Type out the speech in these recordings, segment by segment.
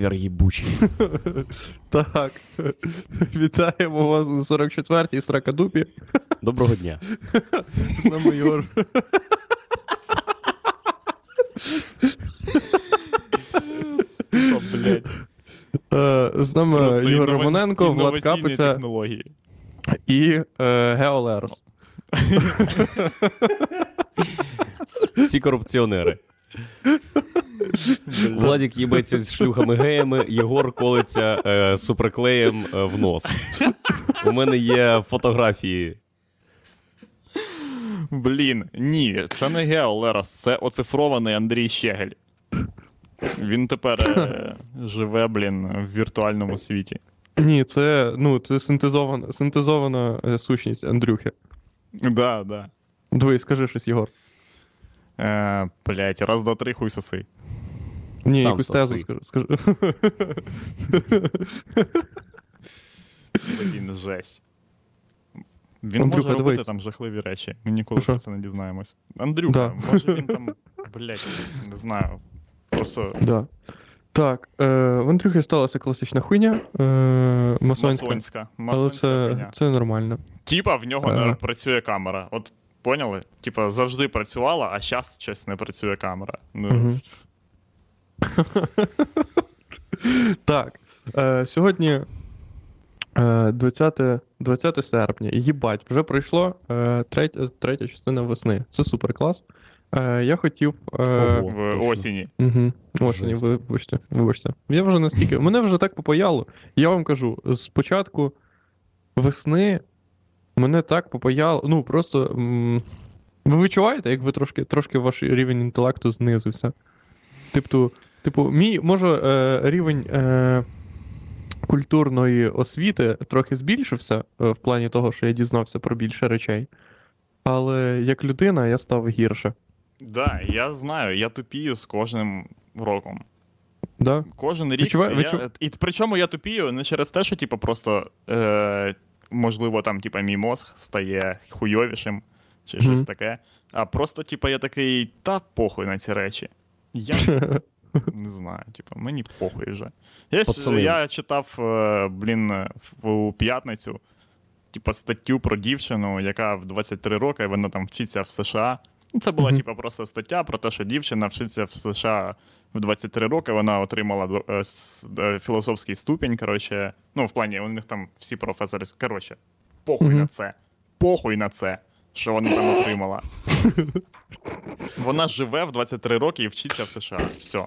Клевер їбучий. Так. Вітаємо вас на 44-й Сракадупі. Доброго дня. Це майор. З нами Юр Романенко, Влад Капиця і Геолерс. Всі корупціонери. Владик їбеться з шлюхами геями, Єгор колиться суперклеєм в нос. У мене є фотографії. Блін, ні, це не Геолерс, це оцифрований Андрій Щегель. Він тепер живе, блін, в віртуальному світі. Ні, це, ну, це синтезована сущність Андрюхи. Да, да. Двоє, скажи щось, Єгор. Блять, раз, два, три, хуй соси. Ні, сам якусь тезу скажу. Блін, жесть. Він Андрюха, може робити там жахливі речі. Ми ніколи про це не дізнаємось. Андрюха, да. Може він там, блять, не знаю. Просто... Да. Так, в Андрюхі сталася класична хуйня, масонська. Але це нормально. Типа в нього працює камера. От поняли? Типа завжди працювала, а зараз щось не працює камера. Ну. Так, сьогодні 20 серпня. Їбать, вже пройшло третя частина весни. Це супер клас. Я хотів... в осені. Угу. Осені, вибачте. Я вже настільки... Мене вже так попаяло. Я вам кажу, з початку весни мене так попаяло. Ну, просто... ви відчуваєте, як ви трошки ваш рівень інтелекту знизився? Типу, мій, може, рівень культурної освіти трохи збільшився в плані того, що я дізнався про більше речей. Але як людина я став гірше. Да, я знаю, я тупію з кожним роком. Да? Кожен рік. І причому я тупію не через те, що типу, просто, можливо, там, типу, мій мозг стає хуйовішим чи щось таке. А просто, типу, я такий, та похуй на ці речі. Я не знаю, типу, мені похуй вже. Я читав, блін, у п'ятницю. Типа статтю про дівчину, яка в 23 роки, вона там вчиться в США. Це була типа просто стаття про те, що дівчина вчиться в США в 23 роки, вона отримала філософський ступінь, коротше. Ну, в плані, у них там всі професори, коротше, похуй на це. Похуй на це, що вона там отримала. Вона живе в 23 роки і вчиться в США. Все.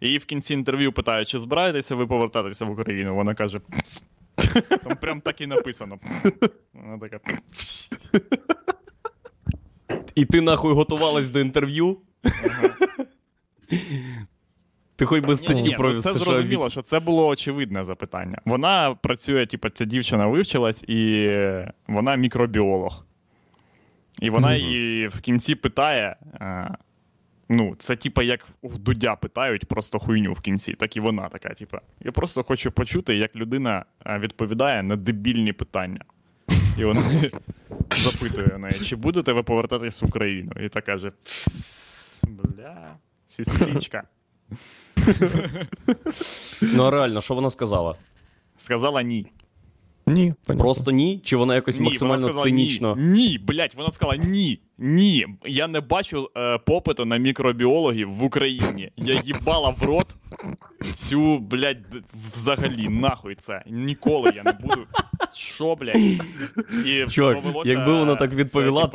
І в кінці інтерв'ю питають, чи збираєтеся ви повертатися в Україну? Вона каже... Там прям так і написано. Вона така... І ти, нахуй, готувалась до інтерв'ю? Ти хоч би статтю про США... Це зрозуміло, що це було очевидне запитання. Вона працює, типу, ця дівчина вивчилась, і вона мікробіолог. І вона її в кінці питає... Ну, це, типа, як у Дудя питають просто хуйню в кінці, так і вона така, типа. Я просто хочу почути, як людина відповідає на дебільні питання. І вона запитує неї, чи будете ви повертатись в Україну? І та каже, бля, сестричка. Ну, а реально, що вона сказала? Сказала ні. Ні. Просто ні? Чи вона якось максимально цинічно? Ні, блядь, вона сказала ні. Ні, я не бачу попиту на мікробіологів в Україні. Я їбала в рот цю, блядь, взагалі, нахуй це. Ніколи я не буду. Що, блядь? І чувак, повелося, якби вона так відповіла,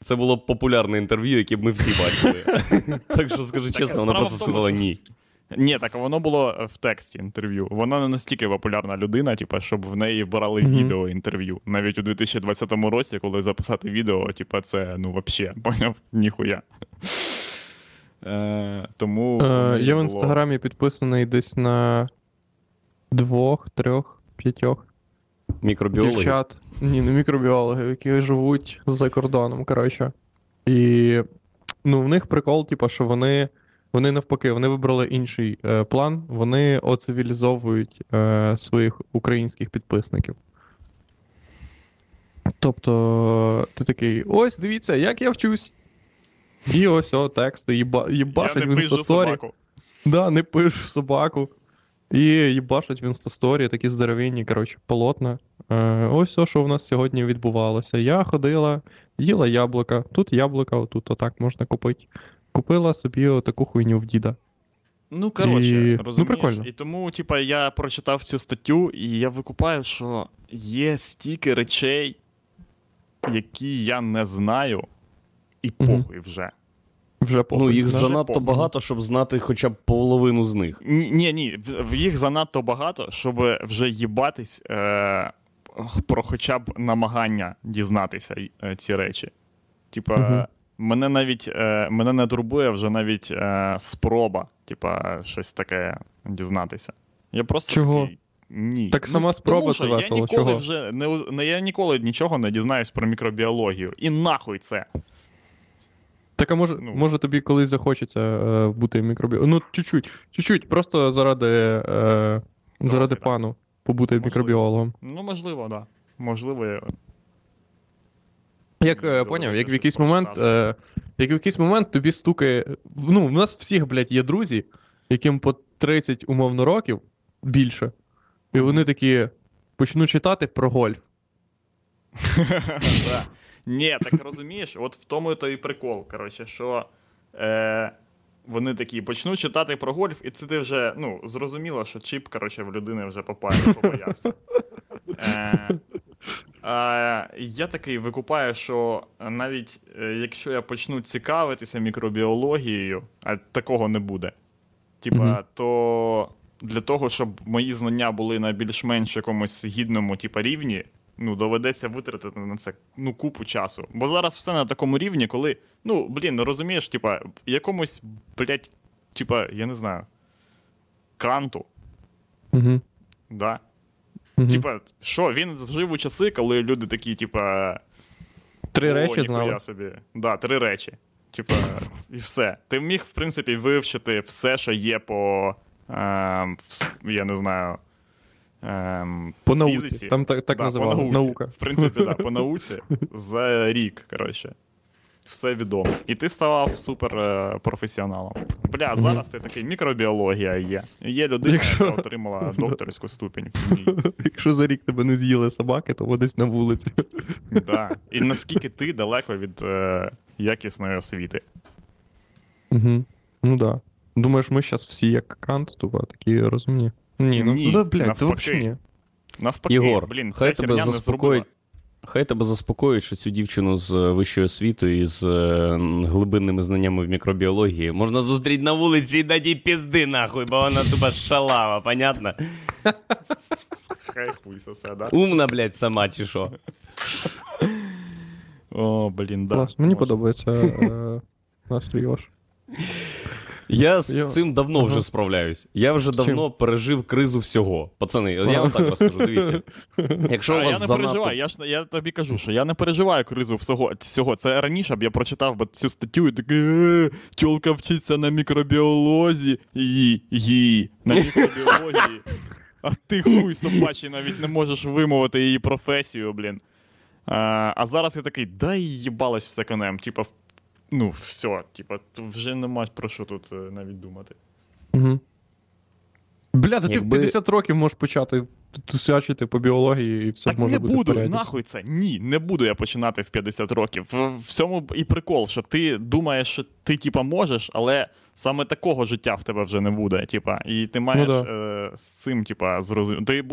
це було б популярне інтерв'ю, яке б ми всі бачили. Так що, скажи чесно, вона просто сказала ні. Ні, так воно було в тексті інтерв'ю. Вона не настільки популярна людина, типу, щоб в неї брали відео інтерв'ю. Навіть у 2020 році, коли записати відео, типу, це, ну, вообще, поняв, ніхуя. Тому... я в Інстаграмі підписаний десь на 2, 3, 5 мікробіологів. Дівчат. Ні, не мікробіологів, які живуть за кордоном, коротше. І, ну, в них прикол, типу, що вони навпаки, вони вибрали інший план, вони оцивілізовують своїх українських підписників. Тобто, ти такий, ось, дивіться, як я вчусь. І ось, тексти, їбашать в інстасторі. Да, не пишу собаку. І їбашать в інстасторі такі здоровенні, коротше, полотна. Ось все, що в нас сьогодні відбувалося. Я ходила, їла яблука. Тут яблука, отут, отак можна купити. Купила собі отаку хуйню в діда. Ну, коротше, і... розумієш. Ну, і тому, типа, я прочитав цю статтю, і я викупаю, що є стільки речей, які я не знаю, і похуй вже. Вже похуй. Ну, їх занадто похуй. Багато, щоб знати хоча б половину з них. Ні, їх занадто багато, щоб вже їбатись про хоча б намагання дізнатися ці речі. Типа, мене навіть, мене не турбує вже навіть спроба, типа, щось таке дізнатися. Я просто чого? Такий, ні. Так сама спроба це весело. Я ніколи, чого? Вже не, я ніколи нічого не дізнаюсь про мікробіологію. І нахуй це. Так, а може тобі колись захочеться бути мікробіологом? Ну, чуть-чуть, просто заради пану побути можливо. Мікробіологом. Ну, можливо, так. Да. Можливо, я... Як поняв, як в якийсь момент тобі стукає... Ну, в нас всіх, блядь, є друзі, яким по 30, умовно, років більше, і вони такі почнуть читати про гольф. Ні, так розумієш, от в тому то і прикол, коротше, що вони такі почнуть читати про гольф, і це ти вже, ну, зрозуміло, що чіп, коротше, в людини вже побоявся. Я такий викупаю, що навіть якщо я почну цікавитися мікробіологією, а такого не буде, то для того, щоб мої знання були на більш-менш якомусь гідному рівні, ну, доведеться витратити на це, ну, купу часу. Бо зараз все на такому рівні, коли, ну, блін, розумієш, якомусь, блядь, я не знаю, Канту. Да. Типа, що, він жив у часи, коли люди такі, три речі знали. Собі. Да, три речі. Типа, і все. Ти міг, в принципі, вивчити все, що є по, я не знаю, по фізиці. Науці. Там так да, називали. По науці. Наука. В принципі, да, по науці за рік, коротше. Все відомо. І ти ставав суперпрофесіоналом. Бля, зараз ти такий, мікробіологія є. Є людина, яка отримала докторську ступінь. Якщо за рік тебе не з'їли собаки, то десь на вулиці. Так. І наскільки ти далеко від якісної освіти. Ну так. Думаєш, ми зараз всі як Кант, такі розумні? Ні, ну блядь, ти взагалі ні. Навпаки. Ігор, хай тебе заспокоїть. Хай тебе заспокоїть, що цю дівчину з вищою освітою і з глибинними знаннями в мікробіології можна зустріти на вулиці і дати їй пізди нахуй, бо вона тебе шалава, понятно? Хай хуй сосе, да? Умна, блядь, сама чи що? О, блін, да. Клас, мені подобається наш тріош. Я з цим давно вже справляюсь. Я вже давно пережив кризу всього. Пацани, я вам так розкажу, дивіться. Якщо у вас я не переживаю, я тобі кажу, що я не переживаю кризу всього. Це раніше б я прочитав цю статтю і такий, тьолка вчиться на мікробіолозі. На мікробіології. А ти хуй собачий, навіть не можеш вимовити її професію, блін. А зараз я такий, дай їбалась все конем, ну, все, вже нема про що тут навіть думати. Бля, та ти в 50 років можеш почати тусячити по біології і все так може бути в порядку. Так не буду, нахуй це, ні, не буду я починати в 50 років. В цьому і прикол, що ти думаєш, що ти, можеш, але саме такого життя в тебе вже не буде, і ти маєш з цим, зрозуміти.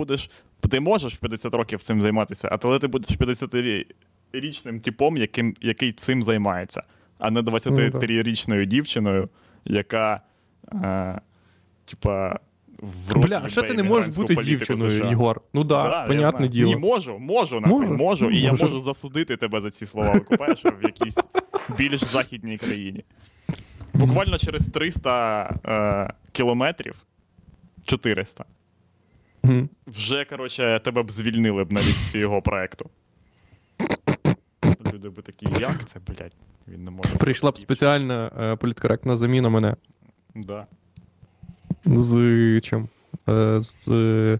Ти можеш в 50 років цим займатися, але ти будеш 50-річним типом, який цим займається. А не 23-річною дівчиною, яка, в руки... Бля, а що ти не можеш бути дівчиною, США? Єгор? Ну да, понятне діло. Ні, можу, і я можу засудити тебе за ці слова, викупаєш, в якійсь більш західній країні. Буквально через 300 кілометрів, 400, вже, коротше, тебе б звільнили б навіть з цього проекту. Люди би такі, як це, блядь? Він не може. Прийшла б спеціальна політкоректна заміна мене. Да. З чим? З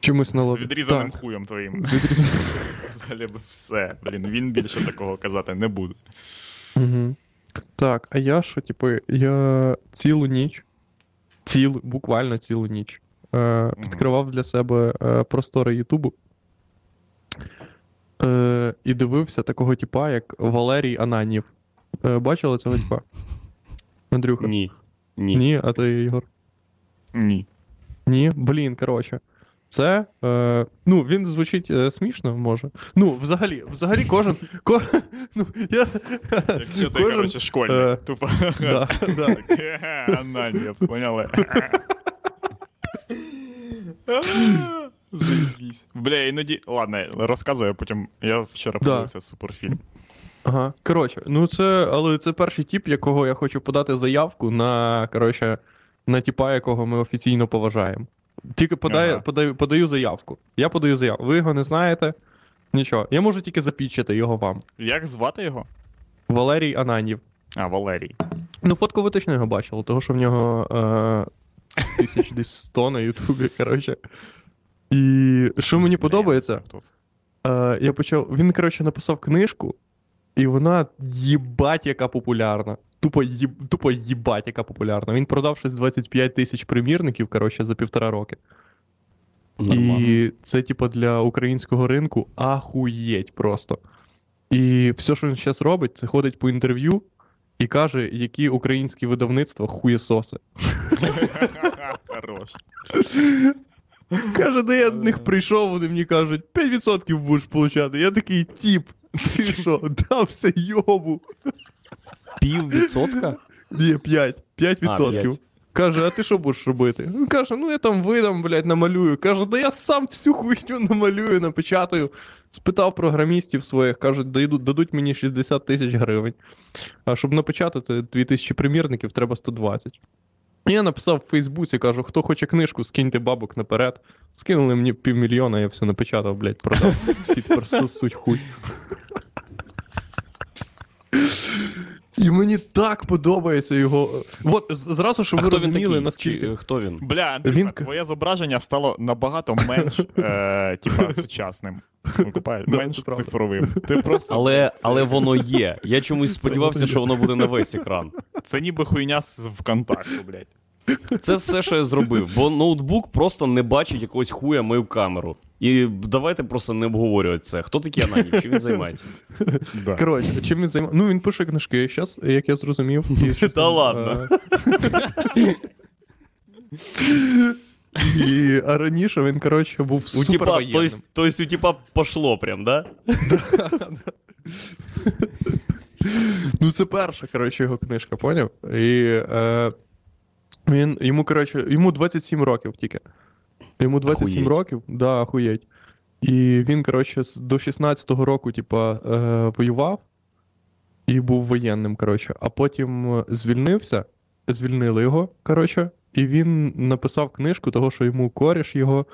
чимось на лобі. З відрізаним хуєм твоїм. Взагалі би все. Блін, він більше такого казати не буде. Так, а я що, я цілу ніч буквально цілу ніч. Відкривав для себе простори Ютубу і дивився такого тіпа, як Валерій Ананьєв. Бачили цього тіпа? Андрюха? Ні. Ні? А ти, Ігор? Ні? Блін, коротше. Це, ну, він звучить смішно, може. Ну, взагалі кожен... Якщо ти, коротше, школьник, тупо. Ананьєв, поняли? Заїбісь. Бля, іноді... Ладно, розказую, а потім... Я вчора подивився суперфільм. Ага, коротше, ну це... Але це перший тип, якого я хочу подати заявку на, коротше, на типа, якого ми офіційно поважаємо. Тільки подаю заявку. Я подаю заявку. Ви його не знаєте? Нічого. Я можу тільки запічити його вам. Як звати його? Валерій Ананьєв. А, Валерій. Ну, фотку ви точно його бачили, того що в нього... 1100 на Ютубі, коротше. І що мені подобається, я почав... Він, коротше, написав книжку, і вона їбать яка популярна. Тупо їбать яка популярна. Він продав щось 25 тисяч примірників, коротше, за 1,5 роки. Нормально. І це, типу, для українського ринку ахуєть просто. І все, що він зараз робить, це ходить по інтерв'ю і каже, які українські видавництва хуєсоси. Хорош. Каже, де я до них прийшов, вони мені кажуть, 5% будеш получати. Я такий, тіп, ти що, дався йобу. 0,5%? Ні, 5. 5%. Каже, а ти що будеш робити? Каже, ну я там видам, блядь, намалюю. Каже, да я сам всю хуйню намалюю, напечатаю. Спитав програмістів своїх, кажуть, дадуть мені 60 тисяч гривень. А щоб напечатати 2000 примірників, треба 120. Я написав в Фейсбуці, кажу, хто хоче книжку, скиньте бабок наперед. Скинули мені 500 000, я все напечатав, блядь, продав. Всі тепер сосуть хуй. І мені так подобається його... От, зразу, щоб ви розуміли, наскільки... Хто він? Бля, Андрій, твоє зображення стало набагато менш, типа, сучасним. Менш цифровим. Але воно є. Я чомусь сподівався, що воно буде на весь екран. Це ніби хуйня з ВКонтакту, блядь. Це все, що я зробив. Бо ноутбук просто не бачить якогось хуя мою камеру. І давайте просто не обговорювати це. Хто такий Ананьєв? Чим він займається? Коротше, чим він займається? Ну, він пише книжки зараз, як я зрозумів. Та ладно. А раніше він, коротше, був супервоєнним. Тобто, у тіпа пошло прям, да? Ну, це перша, коротше, його книжка, поняв? І йому, коротше, йому 27 років тільки. Йому 27 років, да, ахуєть. І він, коротше, до 16-го року, типа, воював і був воєнним, коротше. А потім звільнили його, коротше. І він написав книжку того, що йому коріш його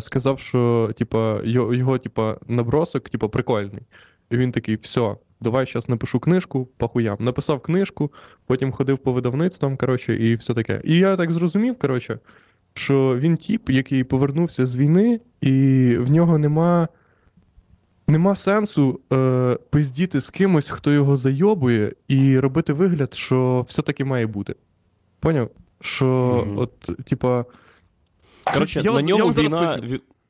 сказав, що, типа, його, типа, набросок, типа, прикольний. І він такий, все, давай зараз напишу книжку, похуям. Написав книжку, потім ходив по видавництвам, коротше, і все таке. І я так зрозумів, коротше, що він тіп, який повернувся з війни, і в нього нема сенсу пиздіти з кимось, хто його зайобує, і робити вигляд, що все-таки має бути. Поняв? Що, от, типа... Короче, на ньому війна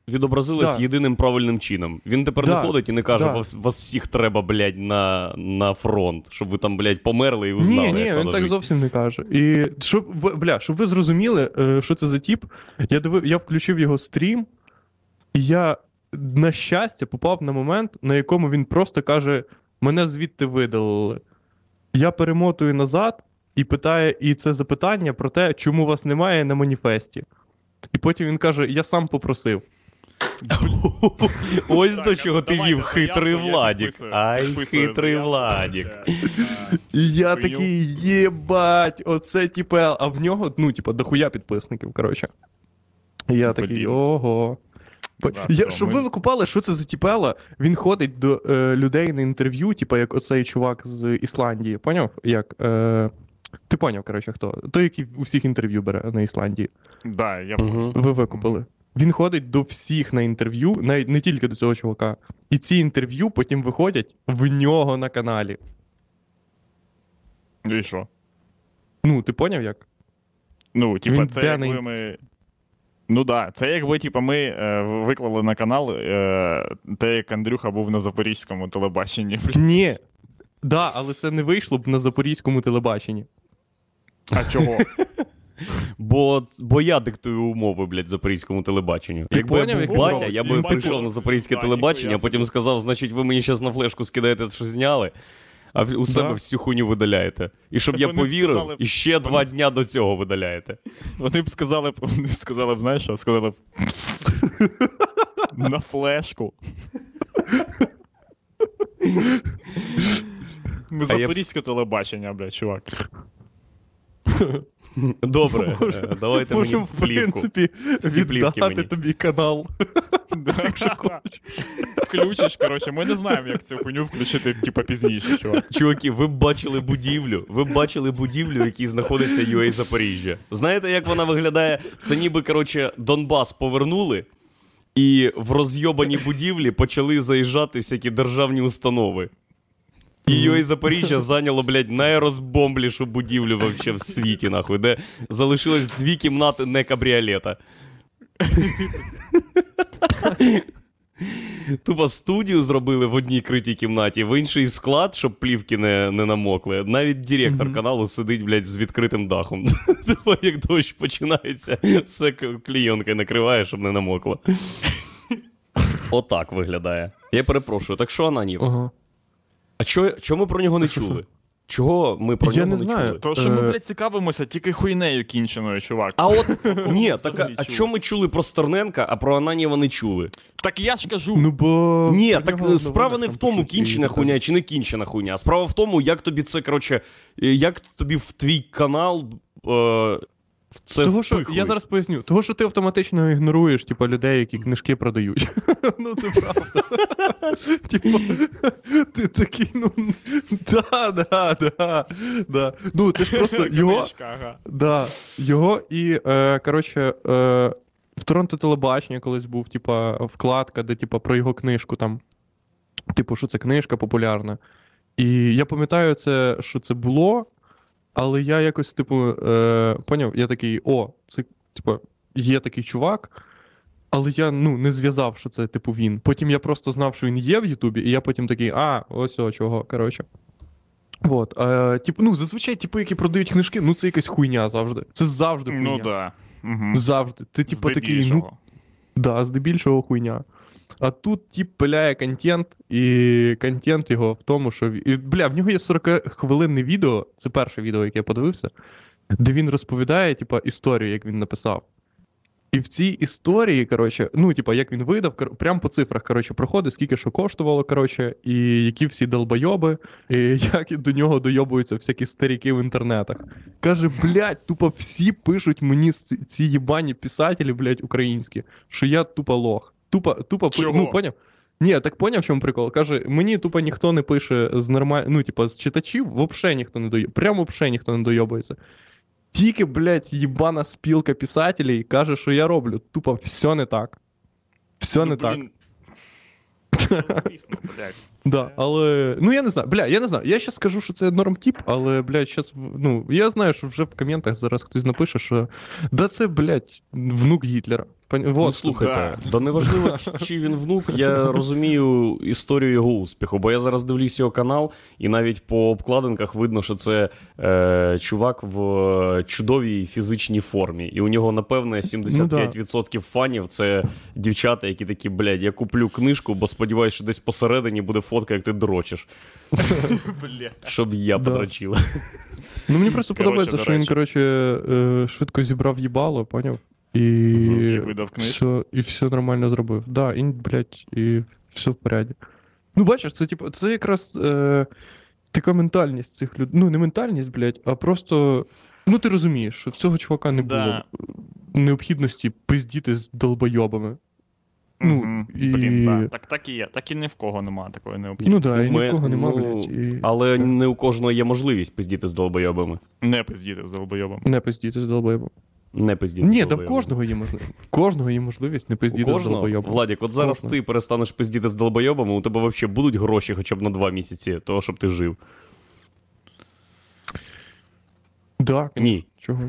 відобразилась єдиним правильним чином. Він тепер не ходить і не каже, вас всіх треба, блядь, на фронт, щоб ви там, блядь, померли і узнали. Ні, він так зовсім не каже. І, щоб ви зрозуміли, що це за тіп, я включив його стрім, і я, на щастя, попав на момент, на якому він просто каже, мене звідти видалили. Я перемотую назад, і це запитання про те, чому вас немає на маніфесті. І потім він каже, я сам попросив. Ось до чого ти вів, хитрий Владік. Ай, хитрий Владік. І я такий, єбать, оце тіпе. А в нього, ну, типа, дохуя підписників, коротше. Я такий, ого. Щоб ви викупали, що це за тіпела, він ходить до людей на інтерв'ю, типа, як оцей чувак з Ісландії, поняв? Ти поняв, коротше, хто? Той, який у всіх інтерв'ю бере на Ісландії. Да, я поняв. Ви викупили. Він ходить до всіх на інтерв'ю, навіть не тільки до цього чувака. І ці інтерв'ю потім виходять в нього на каналі. І що? Ну, ти поняв як? Ну, типа, це якби ми... Ну так, да. Це якби типу, ми виклали на канал те, як Андрюха був на запорізькому телебаченні. Ні, так, да, але це не вийшло б на запорізькому телебаченні. А чого? Бо я диктую умови, блядь, запорізькому телебаченню. Якби я був батя, я би прийшов на запорізьке телебачення, а потім сказав, значить, ви мені зараз на флешку скидаєте, що зняли, а у себе всю хуйню видаляєте. І щоб я повірив, і ще 2 дня до цього видаляєте. Вони б сказали, знаєш що, сказали б, на флешку. Ми запорізьке телебачення, блядь, чувак. Добре, давайте мені в плівку. Можемо, в принципі, віддати тобі канал. Якщо хочеш. Включиш, коротше, ми не знаємо, як цю хуйню включити, типа, пізніше, чувак. Чуваки, ви б бачили будівлю, в якій знаходиться UA Запоріжжя. Знаєте, як вона виглядає? Це ніби, коротше, Донбас повернули, і в розйобані будівлі почали заїжджати всякі державні установи. І UA Запоріжжя зайняло, блядь, найрозбомблішу будівлю вообще в світі, нахуй, де залишилось 2 кімнати не кабріолета. Тупо студію зробили в одній критій кімнаті, в інший склад, щоб плівки не намокли. Навіть директор каналу сидить, блядь, з відкритим дахом. Тупо як дощ починається, все клійонкою накриває, щоб не намокло. Отак виглядає. Я перепрошую, так що Ананьєв? Ага. А чого ми про нього не чули? Чого ми про нього не чули? Тому що ми, блядь, цікавимося тільки хуйнею кінченою, чувак. А от, ні, так, а чого ми чули про Стерненка, а про Ананьєва не чули? Так я ж кажу. Ну, бо... Ні, так справа не в тому, кінчена хуйня чи не кінчена хуйня, а справа в тому, як тобі це, коротше, як тобі в твій канал... Це того, що, я зараз поясню. Того, що ти автоматично ігноруєш, типу, людей, які книжки продають. Ну, це правда. Типу, ти такий, ну, да. Ну, це ж просто його... Да, його і, коротше, в Торонто телебачення колись був, типу, вкладка, де, типу, про його книжку там. Типу, що це книжка популярна. І я пам'ятаю це, що це було. Але я якось, типу, поняв, я такий, це, типу, є такий чувак, але я, ну, не зв'язав, що це, типу, він. Потім я просто знав, що він є в Ютубі, і я потім такий, ось чого, коротше. Вот, типу, ну, зазвичай, типу, які продають книжки, ну, це якась хуйня завжди. Це завжди хуйня. Ну, да. Угу. Завжди. Ти, типу, такий, ну, да, здебільшого хуйня. А тут тип пиляє контент, і контент його в тому, що... Бля, в нього є 40-хвилинне відео, це перше відео, яке я подивився, де він розповідає, типа, історію, як він написав. І в цій історії, коротше, ну, типа, як він видав, прям по цифрах, коротше, проходить, скільки що коштувало, коротше, і які всі долбойоби, і як до нього дойобуються всякі старіки в інтернетах. Каже, блядь, тупо всі пишуть мені ці їбані писателі, блядь, українські, що я тупо лох. Тупо, ну, поняв? Ні, так поняв, в чому прикол? Каже, мені тупо ніхто не пише з ну, типа, з читачів, вообще ніхто не доєбується. Прямо вообще ніхто не доєбується. Тільки, блядь, їбана спілка писателів каже, що я роблю. Тупо, все не так. Все не так. Звісно, блядь. Да, але, ну, я не знаю, бля, я не знаю. Я щас скажу, що це нормтіп, але, блядь, щас, ну, я знаю, що вже в коментах зараз хтось напише, що да це, блядь, внук Гітлера. Ну, слухайте, да неважливо, чи він внук, я розумію історію його успіху, бо я зараз дивлюсь його канал, і навіть по обкладинках видно, що це чувак в чудовій фізичній формі, і у нього, напевне, 75% фанів — це дівчата, які такі, блядь, я куплю книжку, бо сподіваюся, що десь посередині буде фотка, як ти дрочиш. Щоб я подрочила. Ну, мені просто подобається, що він, коротше, швидко зібрав їбало, поняв? І видав книжку. І все нормально зробив. Да, і, блядь, і все в порядку. Ну, бачиш, це, типу, це якраз така ментальність цих людей. Ну, не ментальність, блядь, а просто... Ну, ти розумієш, що в цього чувака не було необхідності пиздіти з долбойобами. Ну, і... Блін, да. Так і є. Так і ні в кого немає такої необхідності. Ну, да, і ні в кого немає, блядь. І... Але не у кожного є можливість пиздіти з долбойобами. Не пиздіти з долбойобами. Ні, да в кожного є можливість. В кожного є можливість не пиздіти з долбойобами. Владік, от зараз ти перестанеш пиздіти з долбойобами, у тебе взагалі будуть гроші хоча б на 2 місяці того, щоб ти жив? Да. Ні. Чого?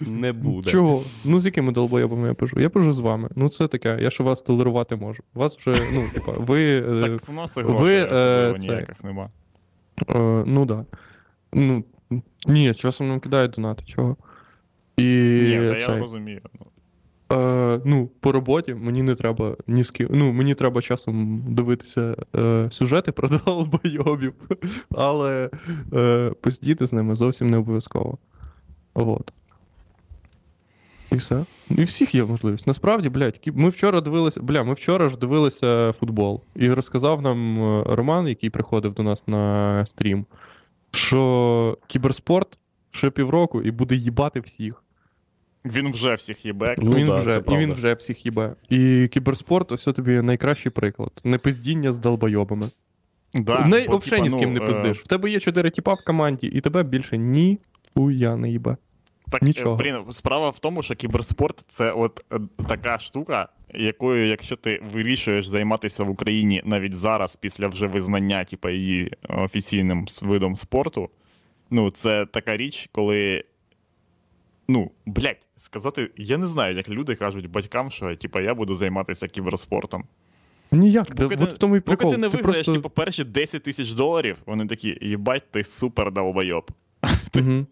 Не буде. Чого? Ну, з якими долбойобами я пожу? Я пожу з вами. Ну, це таке, я ж вас толерувати можу. Вас вже, ну, типа, ви... Так в нас і грошей особливо ніяких нема. Ну, так. Ну, ні, часом нам кидають донати, чого? Ні, я розумію. Ну, по роботі мені не треба ні з ким. Ну, мені треба часом дивитися сюжети про долбойобів, але посидіти з ними зовсім не обов'язково. Вот. І все. І всіх є можливість. Насправді, блядь, ми вчора ж дивилися футбол. І розказав нам Роман, який приходив до нас на стрім, що кіберспорт ще півроку і буде їбати всіх. Він вже всіх їбе. І кіберспорт, ось тобі найкращий приклад. Не пиздіння з долбойобами. Да, взагалі ні з ким не пиздиш. В тебе є 4 тіпа в команді, і тебе більше ніхуя не їбе. Так, блін, справа в тому, що кіберспорт – це от така штука, якою, якщо ти вирішуєш займатися в Україні навіть зараз, після вже визнання типу, її офіційним видом спорту, ну, це така річ, коли... Ну, блядь, сказати, я не знаю, як люди кажуть батькам, що типу, я буду займатися кіберспортом. Ніяк, от в тому і прикол. Поки ти не виграєш просто... типу, перші $10,000, вони такі, їбать, ти супер долбойоб. Mm-hmm.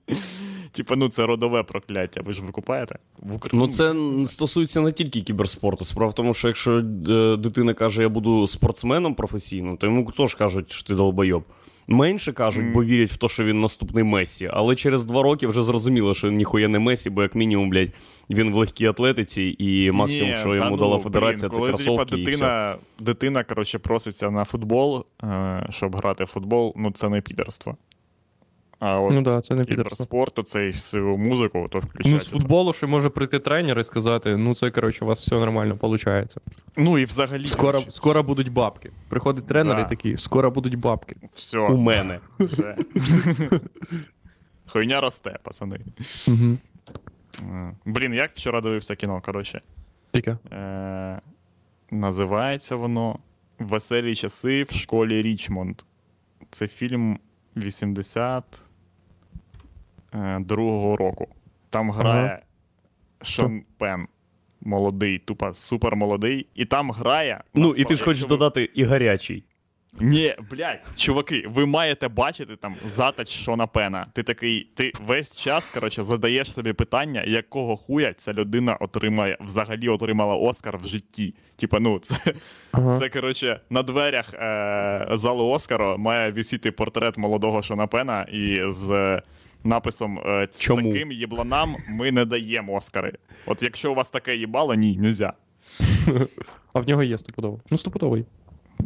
Типа, ну це родове прокляття, ви ж викупаєте? Ну це стосується не тільки кіберспорту. Справа в тому, що якщо дитина каже, я буду спортсменом професійним, то йому теж кажуть, що ти долбойоб. Менше кажуть, бо вірять в те, що він наступний Месі. Але через 2 роки вже зрозуміло, що ніхуя не Месі, бо як мінімум, блядь, він в легкій атлетиці, і максимум, що йому дала федерація, це кросовки. Коли дитина, коротше, проситься на футбол, щоб грати в футбол, ну це не підерство. А от кіберспорт, оцей музику, то включать. Ну, з футболу ще може прийти тренер і сказати, ну це, коротше, у вас все нормально виходить. Ну і взагалі... Скоро будуть бабки. Приходить тренер і такий, скоро будуть бабки. Все. У мене. Хуйня росте, пацани. Угу. Блін, як вчора дивився кіно, коротше. Яке? Називається воно «Веселі часи в школі Річмонд». Це фільм 82-го року. Там грає Шон Пенн. Молодий, тупо супермолодий. І там грає... Ну, і ти ж хочеш додати і гарячий. Ні, блядь, чуваки, ви маєте бачити там затач Шона Пена. Ти такий, ти весь час, коротше, задаєш собі питання, якого хуя ця людина отримала Оскар в житті. Типа, ну, це коротше, на дверях залу Оскара має висіти портрет молодого Шона Пена і з написом «Таким єбланам ми не даємо Оскари». От якщо у вас таке їбало, ні, нельзя. А в нього є стопудово. Ну, стопудовий.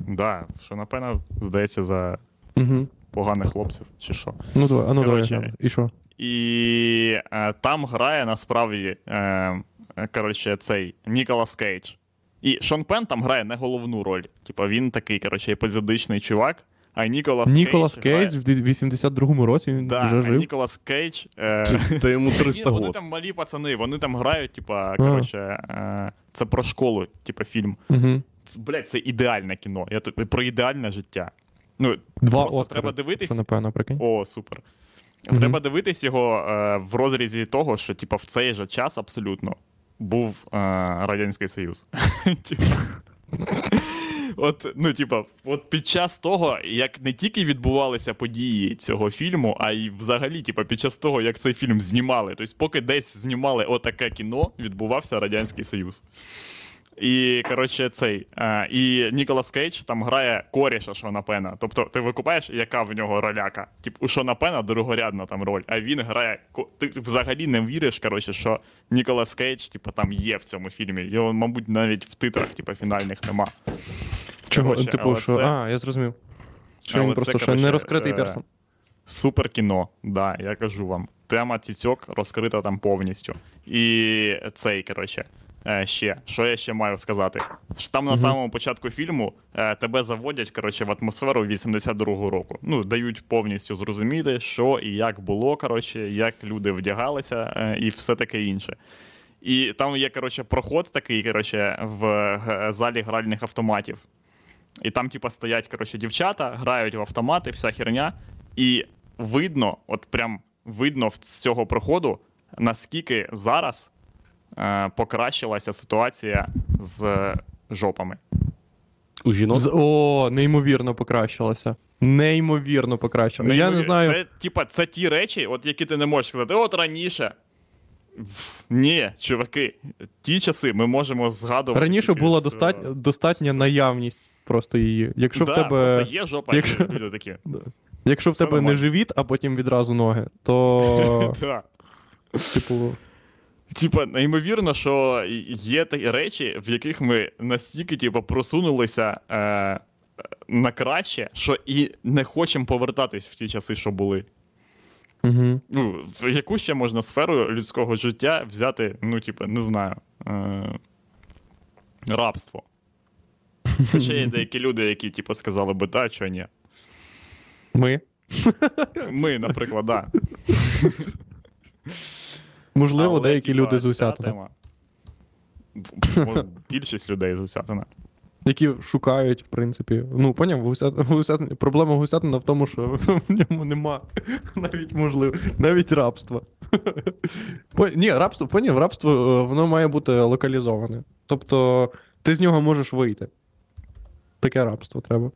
Да, що, напевно, здається, за поганих хлопців, чи що. Ну, давай, короче, і що? І там грає, насправді, короче, цей Ніколас Кейдж. І Шон Пен там грає не головну роль. Типа, він такий, короче, епізодичний чувак. А Ніколас Кейдж в 82-му році він вже жив. Ніколас Кейдж... Це йому 300 год. Вони там малі пацани, вони там грають, типа, короче, це про школу, типа, фільм. Блядь, це ідеальне кіно. Я тут про ідеальне життя. Ну, 2 Оскари, треба дивитись... що, напевно, прикинь. О, супер. Треба дивитись його в розрізі того, що, типа, в цей же час абсолютно був Радянський Союз. От, ну, типа, от під час того, як не тільки відбувалися події цього фільму, а й взагалі, типа, під час того, як цей фільм знімали. Тобто, поки десь знімали отаке кіно, відбувався Радянський Союз. І, коротше, цей, і Ніколас Кейдж там грає коріша Шона Пена. Тобто, ти викупаєш, яка в нього роляка. Тип, у Шона Пена другорядна там роль, а він грає... Ти взагалі не віриш, коротше, що Ніколас Кейдж, типу, там є в цьому фільмі. Його, мабуть, навіть в титрах, типу, фінальних нема. Чого? Коротше, типу, що... Це... А, я зрозумів. Що він просто, це, коротше, не розкритий персон. Супер кіно, да, я кажу вам. Тема цицьок розкрита там повністю. І цей, коротше... що я ще маю сказати? Там на самому початку фільму тебе заводять, коротше, в атмосферу 82-го року. Ну, дають повністю зрозуміти, що і як було, коротше, як люди вдягалися і все таке інше. І там є, коротше, проход такий, коротше, в залі гральних автоматів. І там, типа, стоять, коротше, дівчата, грають в автомати, вся херня. І видно, от прям видно з цього проходу, наскільки зараз покращилася ситуація з жопами. У жінок? О, неймовірно покращилася. Неймовірно покращилася. Я не знаю. Це, типа, це ті речі, от які ти не можеш сказати. От раніше. Ні, чуваки, ті часи ми можемо згадувати. Раніше була достатня наявність просто її. Якщо в тебе просто є жопа, люди такі. Якщо в тебе не живіт, а потім відразу ноги, то типа, неймовірно, що є такі речі, в яких ми настільки просунулися на краще, що і не хочемо повертатись в ті часи, що були. Угу. Ну, в яку ще можна сферу людського життя взяти, ну, типу, не знаю, рабство. Хоча є деякі люди, які, типу, сказали би, та, чого ні. Ми, наприклад, так. Да. Можливо, але, деякі люди з Гусятина. Більшість людей з Гусятина. Які шукають, в принципі. Ну, поняв, проблема Гусятина в тому, що в ньому нема навіть навіть рабства. Ні, рабство, поняв, рабство, воно має бути локалізоване. Тобто, ти з нього можеш вийти. Таке рабство треба.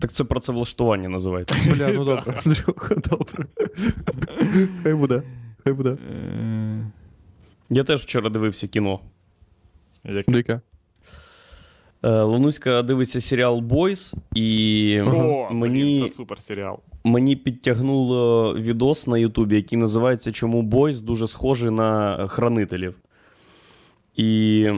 Так це працевлаштування називається. Бля, ну добре, Андрюха, добре. Хай буде, хай буде. Я теж вчора дивився кіно. Яке? Лануська дивиться серіал «Boys», і це супер серіал. Мені підтягнуло відос на Ютубі, який називається «Чому Boys дуже схожий на Хранителів». І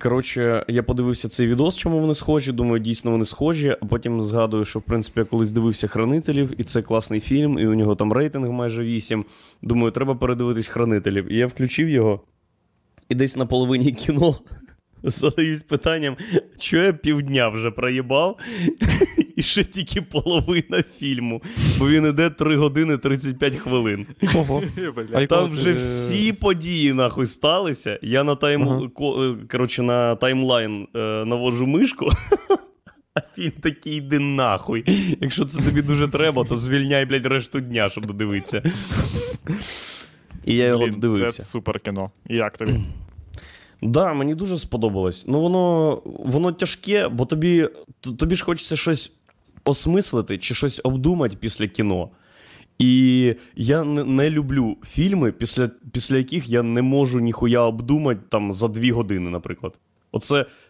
коротше, я подивився цей відос, чому вони схожі, думаю, дійсно вони схожі, а потім згадую, що, в принципі, я колись дивився «Хранителів», і це класний фільм, і у нього там рейтинг майже 8. Думаю, треба передивитись «Хранителів». І я включив його, і десь на половині кіно задаюсь питанням, що я півдня вже проїбав, і ще тільки половина фільму, бо він іде 3 години 35 хвилин. Ого. Там вже всі події, нахуй, сталися, я на на таймлайн наводжу мишку, а фільм такий, йди нахуй. Якщо це тобі дуже треба, то звільняй, блядь, решту дня, щоб додивитися. І я його додивився. Це супер кіно. Як тобі? Так, да, мені дуже сподобалось. Ну, воно тяжке, бо тобі ж хочеться щось осмислити чи щось обдумати після кіно. І я не люблю фільми, після яких я не можу ніхуя обдумати там за 2 години, наприклад.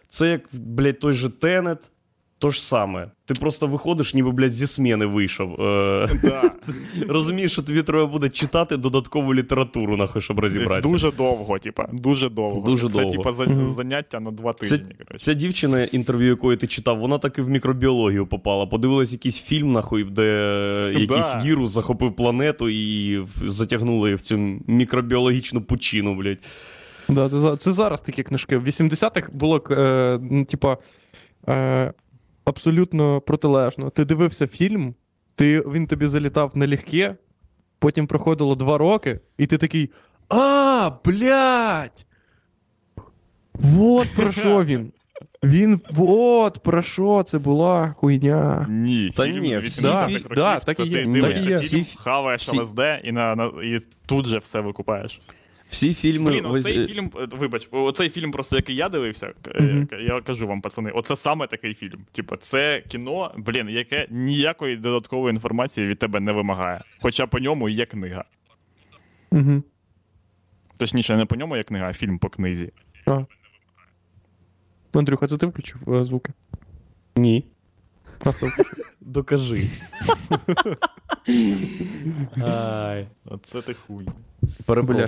Це як, блядь, той же «Тенет». То ж саме. Ти просто виходиш, ніби, блядь, зі сміни вийшов. Розумієш, що тобі треба буде читати додаткову літературу, нахуй, щоб розібратися. Дуже довго, типа. Це, типа, заняття на 2 тижні. Ця дівчина, інтерв'ю якої ти читав, вона таки в мікробіологію попала. Подивилась якийсь фільм, нахуй, де якийсь вірус захопив планету і затягнула її в цю мікробіологічну пучину, блядь. Да, це зараз такі книжки. В 80-х було, типа... Абсолютно протилежно. Ти дивився фільм, він тобі залітав налегке, потім проходило 2 роки, і ти такий, блядь! Вот про що він! Вот про що це була хуйня! Ні, фільм з 80-х років, це ти дивишся фільм, хаваєш ЛСД і тут же все викупаєш. Всі фільми... Блін, оцей фільм, вибач, оцей фільм просто, який я дивився, я кажу вам, пацани, оце саме такий фільм. Типа, це кіно, блін, яке ніякої додаткової інформації від тебе не вимагає. Хоча по ньому є книга. Угу. Точніше, не по ньому є книга, а фільм по книзі. Андрюха, це ти включив звуки? Ні. Докажи. Оце ти хуй. Бля,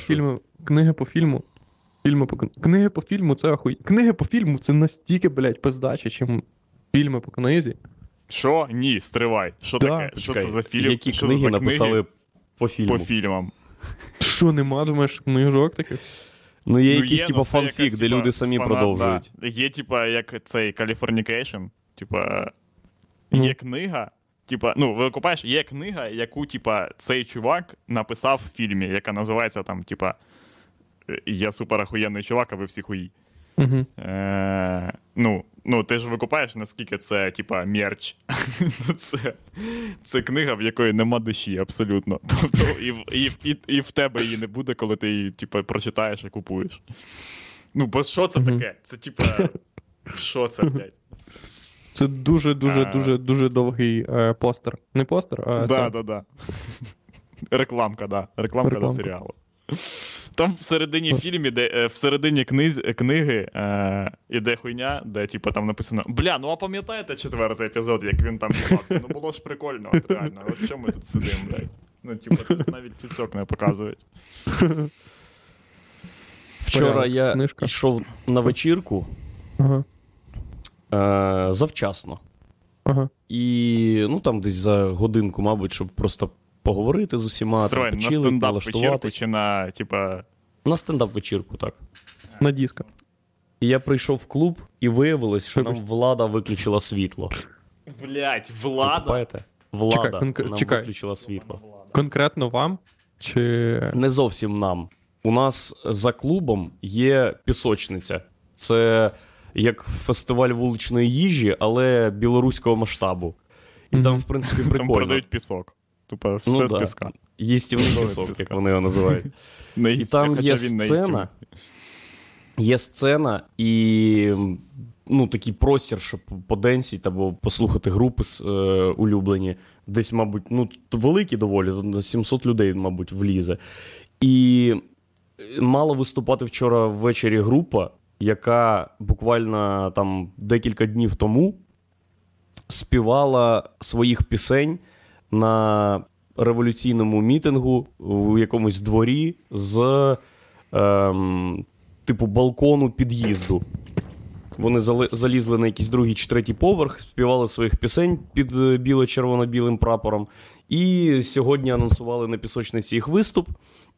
книги по фільму. Книги по фільму це Книги по фільму це настільки, блядь, пиздача, чим фільми по книзі. Що? Ні, стривай. Що таке? Що це за фільм? Які книги написали по фільму? По фільмам. Що, нема, думаєш, книжок таких? Ну є якісь типа фанфік, де люди самі продовжують. Є типа як цей Californication, типа є книга. Типа, ну, ви купаєш, є книга, яку, типа, цей чувак написав в фільмі, яка називається там, типа, я супер охуєнний чувак, а ви всі хуї. Угу. Ну, ти ж викупаєш, наскільки це, типа, мерч. Це книга, в якої нема душі, абсолютно. Тобто, і в тебе її не буде, коли ти її, типа, прочитаєш і купуєш. Ну, бо що це таке? Це, типа, що це, блядь? Це дуже-дуже-дуже-дуже довгий постер. Не постер, а... Да. Рекламка до серіалу. Там всередині фільмі, де, всередині книги іде хуйня, де типу, там написано: бля, ну а пам'ятаєте четвертий епізод, як він там дівався? Ну було ж прикольно, от реально, от що ми тут сидимо, блядь? Ну, типу, навіть цицьок не показують. Вчора я йшов на вечірку завчасно. І, ну, там десь за годинку, мабуть, щоб просто поговорити з усіма, там, почили, налаштуватися. Чи на, типа... на стендап-вечірку, так. На диско. І я прийшов в клуб, і виявилось, що нам Влада виключила світло. Блять, Влада? Влада нам виключила світло. Конкретно вам? Чи... Не зовсім нам. У нас за клубом є пісочниця. Це як фестиваль вуличної їжі, але білоруського масштабу. І там, в принципі, прикольно. Там продають пісок. Тупо все з піска. Їстівний пісок, як вони його називають. І там є сцена і, ну, такий простір, щоб поденсіть або послухати групи улюблені. Десь, мабуть, ну, великі доволі, 700 людей, мабуть, влізе. І мала виступати вчора ввечері група, яка буквально там декілька днів тому співала своїх пісень на революційному мітингу у якомусь дворі з типу балкону під'їзду. Вони залізли на якийсь другий чи третій поверх, співали своїх пісень під біло-червоно-білим прапором. І сьогодні анонсували на пісочниці їх виступ.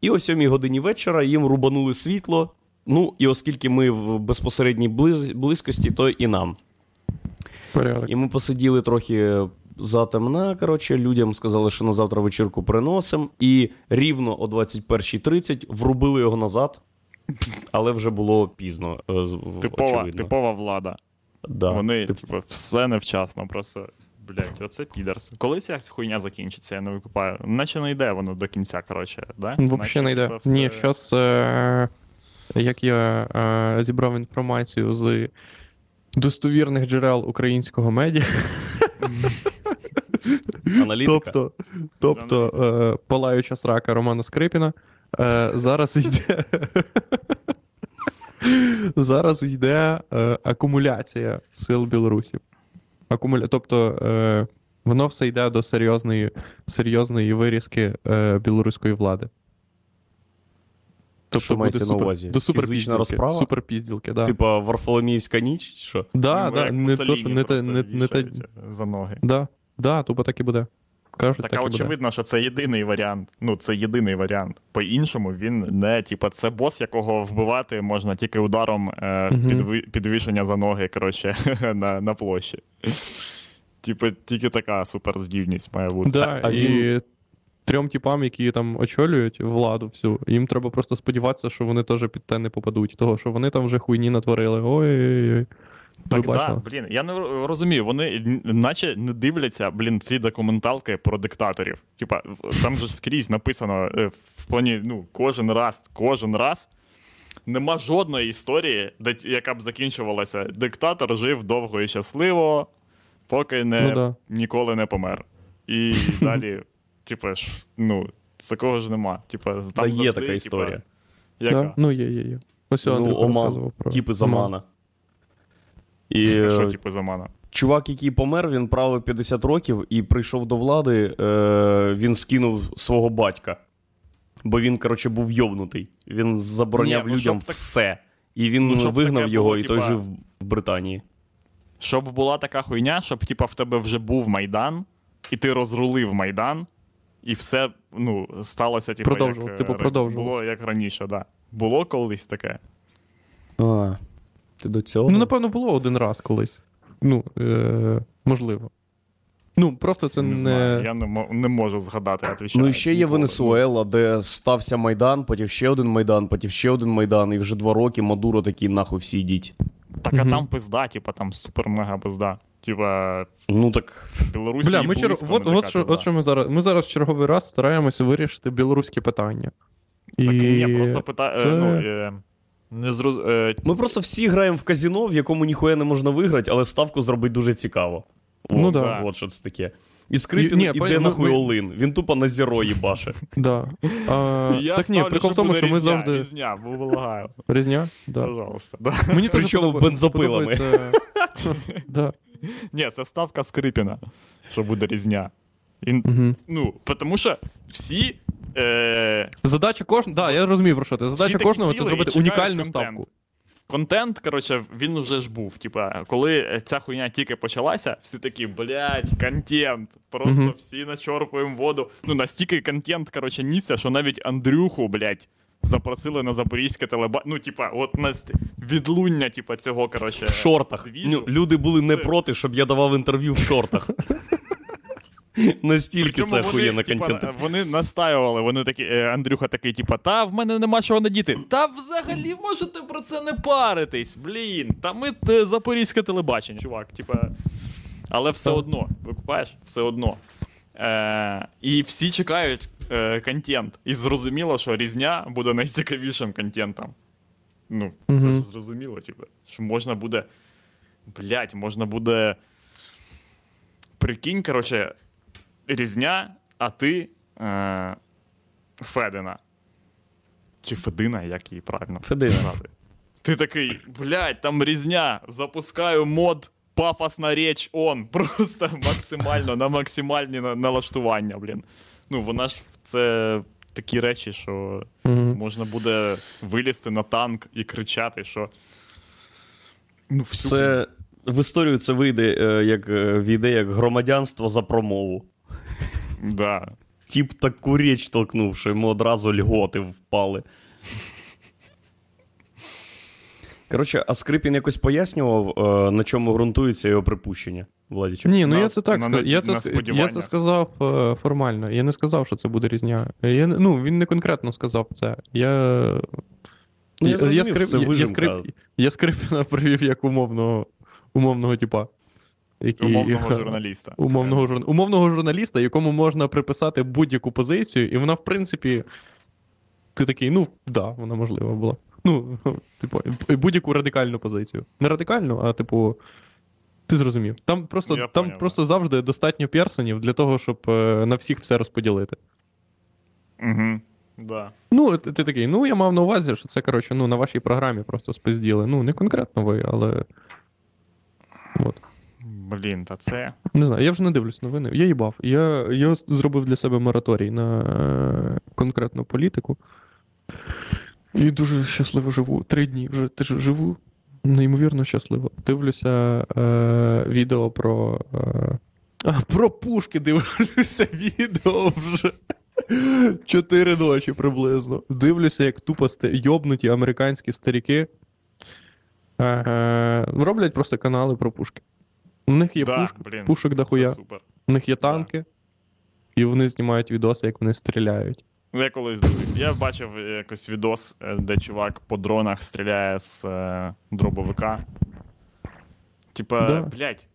І о 7 годині вечора їм рубанули світло. Ну, і оскільки ми в безпосередній близькості, то і нам. Порядок. І ми посиділи трохи... затемна, коротше, людям сказали, що на завтра вечірку приносимо, і рівно о 21:30 врубили його назад, але вже було пізно, очевидно. Типова Влада. Да, вони, типу, все невчасно, просто, блять, оце підерс. Колись ця хуйня закінчиться, я не викупаю. Наче не йде воно до кінця, коротше, да? Вообще не йде. Все... Ні, щас, як я зібрав інформацію з достовірних джерел українського медіа, аналітика. Тобто палаюча срака Романа Скрипіна зараз йде акумуляція сил білорусів. Тобто воно все йде до серйозної вирізки білоруської влади. Тобто, що мається на увазі? До суперпізділки, да. Типа Варфоломіївська ніч, чи що? Да, да, не то, що не те за ноги. Да, тупо так і буде. Кажуть, так, і очевидно, буде. Що це єдиний варіант. Ну, це єдиний варіант. По-іншому він не, типа, це бос, якого вбивати можна тільки ударом підвішення за ноги, коротше, на площі. Типа, тільки така суперздібність має бути. Да, і трьом тіпам, які там очолюють владу всю, їм треба просто сподіватися, що вони теж під те не попадуть. Того, що вони там вже хуйні натворили. Ой-ой-ой. Так, да, блін, я не розумію. Вони наче не дивляться, блін, ці документалки про диктаторів. Типа, там же скрізь написано, в плані, ну, кожен раз нема жодної історії, яка б закінчувалася. Диктатор жив довго і щасливо, поки ніколи не помер. І далі... Типа, ну, такого ж нема. Типа, там завжди, є така історія. Яка? Да? Ну, є. Ось Андрій розказував про... Типи Замана. І... Що типи Замана? Чувак, який помер, він правив 50 років і прийшов до влади, він скинув свого батька. Бо він, коротше, був йобнутий. Він забороняв людям все. І він вигнав його, було, і той жив в Британії. Щоб була така хуйня, щоб, типа, в тебе вже був Майдан, і ти розрулив Майдан, і все, ну, сталося, продовжував. Було як раніше, да. Було колись таке? А, ти до цього? Ну, напевно, було один раз колись. Ну, можливо. Ну, просто це не... знаю, я не можу згадати, відповідаю. Ну, і ще є Венесуела, де стався Майдан, потім ще один Майдан, потім ще один Майдан, і вже 2 роки Мадуро такий, нахуй всі йдіть. Так, а там пизда, типа, там супер-мега пизда. Типа, ну так, Білорусі і близько. От що ми зараз в черговий раз стараємося вирішити білоруські питання. Так, і... я просто питаю... Це... Ми просто всі граємо в казино, в якому ніхуя не можна виграти, але ставку зробити дуже цікаво. Ну от, да. От що це таке. І Скрипін іде нахуй Олин. Він тупо на зіро їбаше. Да. Так ні, прикол в тому, що ми завжди... Різня, вилагаю. Різня? Да. Пожалуйста. Причому бензопилами. Ні, це ставка Скрипіна, що буде різня. Ну, тому що всі... Задача кожного... Да, я розумію, про що ти. Задача кожного — це зробити унікальну ставку. Контент, коротше, він вже ж був. Типа, коли ця хуйня тільки почалася, всі такі, блядь, контент. Просто всі начорпуємо воду. Ну, настільки контент, коротше, нісся, що навіть Андрюху, блядь, запросили на запорізьке телебачення. Ну, типа, от відлуння, типа, цього, коротше. В шортах. Ну, люди були не проти, щоб я давав інтерв'ю в шортах. Настільки це охуєнно контент. Вони настаювали, вони такі, Андрюха такий, типа, та в мене нема чого надіти. Та взагалі можете про це не паритись, блін. Та ми запорізьке телебачення, чувак, типа. Але все одно, викупаєш? Все одно. І всі чекають контент. І зрозуміло, що різня буде найцікавішим контентом. Ну, це ж зрозуміло, типа, що можна буде, блять, можна буде, прикинь, короче, різня, а ти Федина. Чи Федина, як її правильно? Федина. Ти такий, блядь, там різня, запускаю мод, пафосна реч, он. Просто максимально, на максимальні налаштування, блін. Ну, вона ж, це такі речі, що можна буде вилізти на танк і кричати, що... Ну, всю... Це в історію це війде як громадянство за промову. Да. Тіп таку річ толкнув, що йому одразу льготи впали. Коротше, а Скрипін якось пояснював, на чому ґрунтується його припущення, Владічок? Ні, ну я це так сказав. Я це сказав формально. Я не сказав, що це буде різня. Він не конкретно сказав це. Я Скрипіна привів як умовного типа. Умовного журналіста. Умовного журналіста, якому можна приписати будь-яку позицію, і вона, в принципі, ти такий, ну, да, вона можлива була. Ну, типу, будь-яку радикальну позицію. Не радикальну, а, типу, ти зрозумів. Там просто завжди достатньо персонів для того, щоб на всіх все розподілити. Угу. Да. Ну, ти такий, ну, я мав на увазі, що це, коротше, ну, на вашій програмі просто спизділи. Ну, не конкретно ви, але... От. Блін, та це... Не знаю, я вже не дивлюсь новини. Я їбав. Я зробив для себе мораторій на конкретну політику. І дуже щасливо живу. 3 дні вже живу. Неймовірно щасливо. Дивлюся відео про... про пушки дивлюся відео вже. 4 ночі приблизно. Дивлюся, як тупо йобнуті американські старіки роблять просто канали про пушки. У них є пушок дохуя, у них є танки, і вони знімають відоси, як вони стріляють. Я колись дивився. Я бачив якийсь відос, де чувак по дронах стріляє з дробовика. Типа, блядь,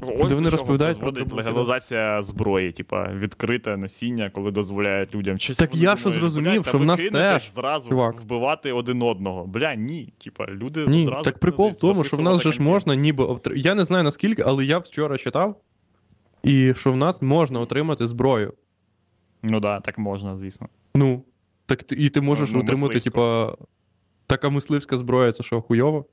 ось до чого дозводить легалізація зброї. Типа, відкрите носіння, коли дозволяють людям. Щось так я що зрозумів, що в нас теж зразу чувак. Вбивати один одного. Бля, ні. Типа, люди ні. Одразу... Так прикол в тому, що в нас же ж можна ніби... Я не знаю наскільки, але я вчора читав, і що в нас можна отримати зброю. Ну да, так можна, звісно. Ну, так і ти можеш отримати, типа... Така мисливська зброя, це що, хуйово?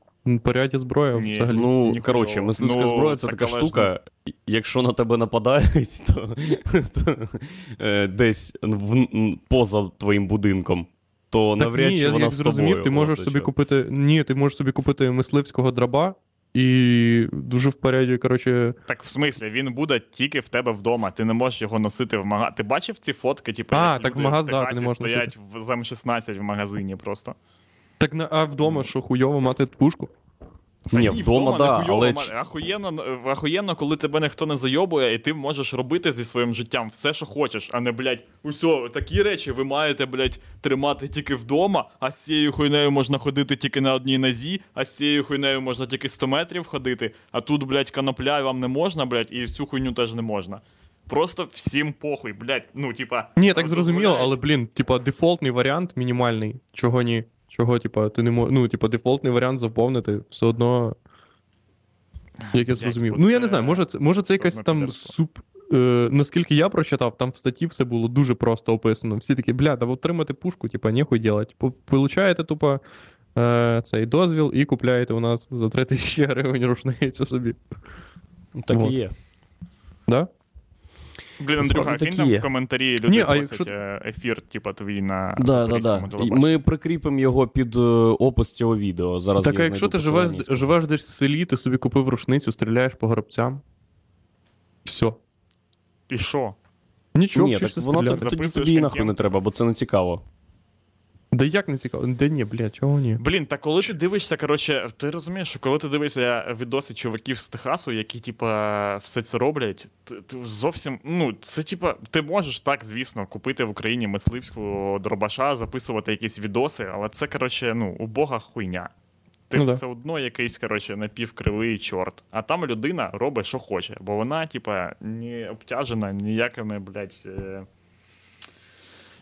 Поряді зброя взагалі. Ну, коротше, мисливська зброя — це така штука, якщо на тебе нападають, то десь поза твоїм будинком, то навряд чи вона з тобою. Так ні, я зрозумів, ти можеш собі купити мисливського дроба і дуже в поряді, коротше... Так в смислі, він буде тільки в тебе вдома, ти не можеш його носити в магазин. Ти бачив ці фотки, типу, як люди в Техасі стоять з М16 в магазині просто? Так, а вдома що, хуйово мати пушку? Ні, вдома, да, але... Ахуєнно, коли тебе ніхто не зайобує, і ти можеш робити зі своїм життям все, що хочеш, а не, блядь, усьо, такі речі ви маєте, блядь, тримати тільки вдома, а з цією хуйнею можна ходити тільки на одній нозі, а з цією хуйнею можна тільки 100 метрів ходити, а тут, блядь, конопля вам не можна, блядь, і всю хуйню теж не можна. Просто всім похуй, блядь, ну, типа... Ні, так зрозуміло, але, блін, типа, дефолтний варіант мінімальний, чого ні. Чого, типа, ти не можеш, ну, типа, дефолтний варіант заповнити, все одно, як я зрозумів. Ну, я не знаю, може це якась там наскільки я прочитав, там в статті все було дуже просто описано. Всі такі, бля, да отримати пушку, типа, нехуй делать. Получаєте, тупо, цей дозвіл і купляєте у нас за 3000 гривень рушницю собі. Так вот. І є. Да? Блін, Андрюха, кинь там в коментарі, люди просять ефір, типа, твій на... Да. Ми прикріпимо його під опис цього відео. Зараз так, а якщо ти живеш десь в селі, ти собі купив рушницю, стріляєш по горобцям. Все. І що? Нічого, ні, вчишся стріляти. Воно тобі нахуй не треба, бо це не цікаво. Да як не цікаво? Да ні, бля, чого ні? Блін, та коли ти дивишся, короче, ти розумієш, що коли ти дивишся відоси чуваків з Техасу, які, типа, все це роблять, ти зовсім, ну, це, типа, ти можеш, так, звісно, купити в Україні мисливського дробаша, записувати якісь відоси, але це, короче, ну, убога хуйня. Ти все одно якийсь, короче, напівкривий чорт. А там людина робить, що хоче, бо вона, типа, не обтяжена ніякими, блядь...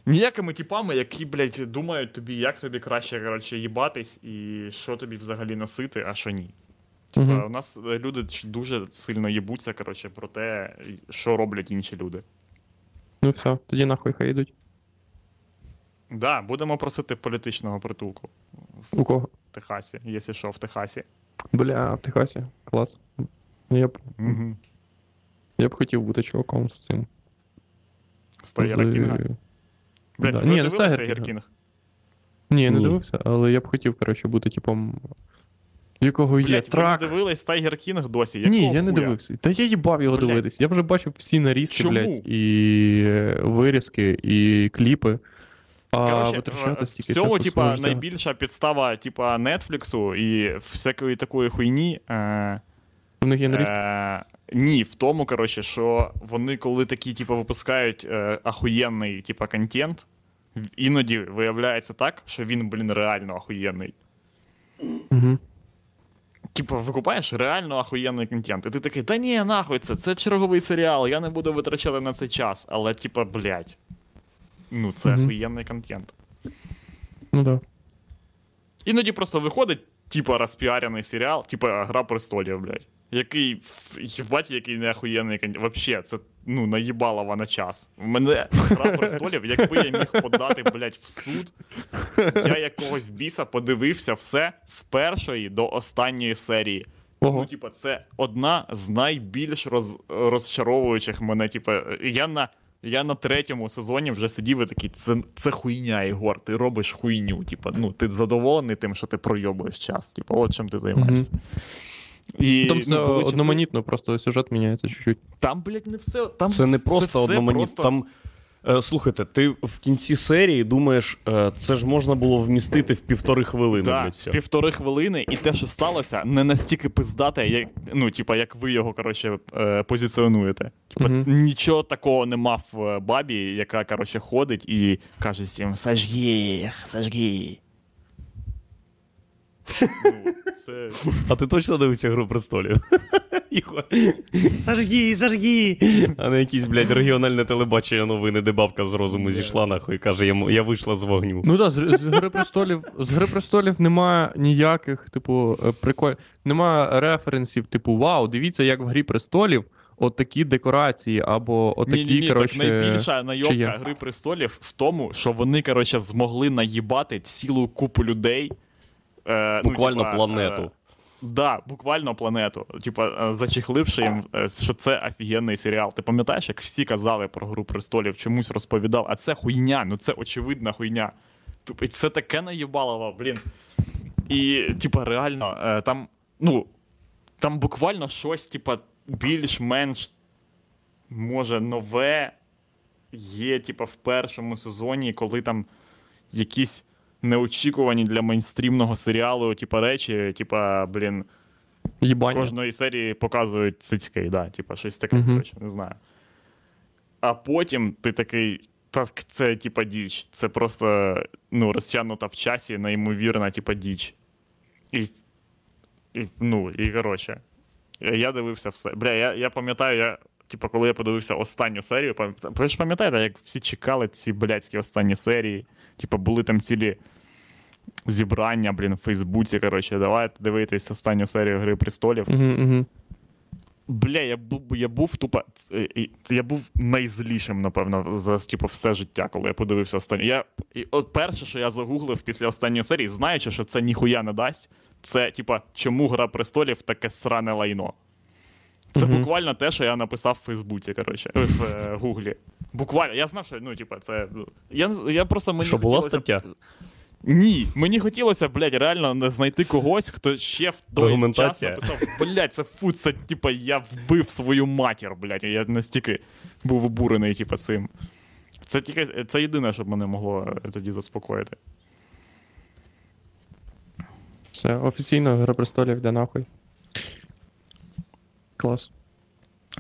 Ніякими типами, які, блядь, думають тобі, як тобі краще, коротше, їбатись і що тобі взагалі носити, а що ні. Типа, У нас люди дуже сильно їбуться, коротше, про те, що роблять інші люди. Ну все, тоді нахуй хай йдуть. Так, да, будемо просити політичного притулку. У кого? В Техасі, якщо що, в Техасі. Бля, в Техасі, клас. Я б хотів бути чуваком з цим. З Тайгера Кінга. Блядь, да. Ні, не Тайгер Кінг? Ні, не дивився, але я б хотів, коротше, бути, типом, якого є трак. Ви не дивились Тайгер Кінг досі? Ні, я не дивився. Та я їбав його дивитись. Я вже бачив всі нарізки, блядь, і вирізки, і кліпи. Короче, всього, типа, найбільша підстава, типа, Нетфліксу і всякої такої хуйні. У них є нарізки? Ні, в тому, коротше, що вони, коли такі, типу, випускають ахуєнний, типу, контент, іноді виявляється так, що він, блін, реально ахуєнний. Типу, викупаєш реально ахуєнний контент, і ти такий, та ні, нахуй це черговий серіал, я не буду витрачати на це час, але, типу, блядь, ну це ахуєнний контент. Ну да. Іноді просто виходить, типу, розпіарений серіал, типу, «Гра престолів», блядь. Який, їбать, який неахуєнний контент. Вообще, це, ну, наїбалово на час. Мене «Гра престолів», якби я міг подати, блядь, в суд, я якогось біса подивився все з першої до останньої серії. Ого. Ну, типа, це одна з найбільш розчаровуючих мене, типа, я на третьому сезоні вже сидів і такий, це хуйня, Ігор, ти робиш хуйню, типа, ну, ти задоволений тим, що ти пройобуєш час, типа, от чим ти займаєшся. І, там все, ну, одноманітно, просто сюжет міняється чуть-чуть. Там, блядь, не все. Там це не просто одноманітно. Там, слухайте, ти в кінці серії думаєш, це ж можна було вмістити в 1,5 хвилини. Так, да, 1,5 хвилини, і те, що сталося, не настільки пиздате, як, ну, типа, як ви його, коротше, позиціонуєте. Типа, нічого такого нема в бабі, яка, коротше, ходить і каже всім, сажгі. Ну, це... А ти точно дивишся «Гру престолів»? Сажгі! А не якісь, блядь, регіональне телебачення новини, де бабка з розуму зійшла нахуй і каже, я вийшла з вогню. Ну так, да, з «Гри престолів» немає ніяких, типу, немає референсів, типу, вау, дивіться, як в «Грі престолів» отакі декорації, або отакі, коротше... Ні, так найбільша найобка «Гри престолів» в тому, що вони, коротше, змогли наїбати цілу купу людей. Буквально, ну, типа, планету. Да, буквально планету. Типа, зачехливши їм, що це офігенний серіал. Ти пам'ятаєш, як всі казали про «Гру престолів», чомусь розповідав, а це хуйня, ну це очевидна хуйня. Типа, це таке наїбалово, блін. І, типа, реально, там, ну, там буквально щось, типа, більш-менш, може, нове є, типа, в першому сезоні, коли там якісь неочікувані для мейнстрімного серіалу, типа, речі, типа, блін, Їбання. Кожної серії показують цицьки, да, типу, щось таке, коротше, не знаю. А потім ти такий, так, це, типа, діч. Це просто, ну, розтягнута в часі, неймовірна, типа, діч. І, коротше, я дивився все. Бля, я пам'ятаю, типу, коли я подивився останню серію, ви ж пам'ятаєте, як всі чекали ці, блядські, останні серії? Типу, були там цілі зібрання, блін, в Фейсбуці, коротше, давайте дивитись останню серію «Гри престолів». Бля, я був найзлішим, напевно, за, типу, все життя, коли я подивився останню. От перше, що я загуглив після останньої серії, знаючи, що це ніхуя не дасть, це, типа, чому «Гра престолів» таке сране лайно. Це буквально те, що я написав в Фейсбуці, коротше, в Гуглі. Буквально, я знав, що, ну, типа, це... Я просто мені що хотілося... Що, була стаття? Ні, мені хотілося, блядь, реально знайти когось, хто ще в той час написав, блядь, це фу, це, типа, я вбив свою матір, блядь, я настільки був обурений, типа, цим. Це єдине, що б мене могло тоді заспокоїти. Все, офіційно «Гра престолів» йде нахуй. Клас.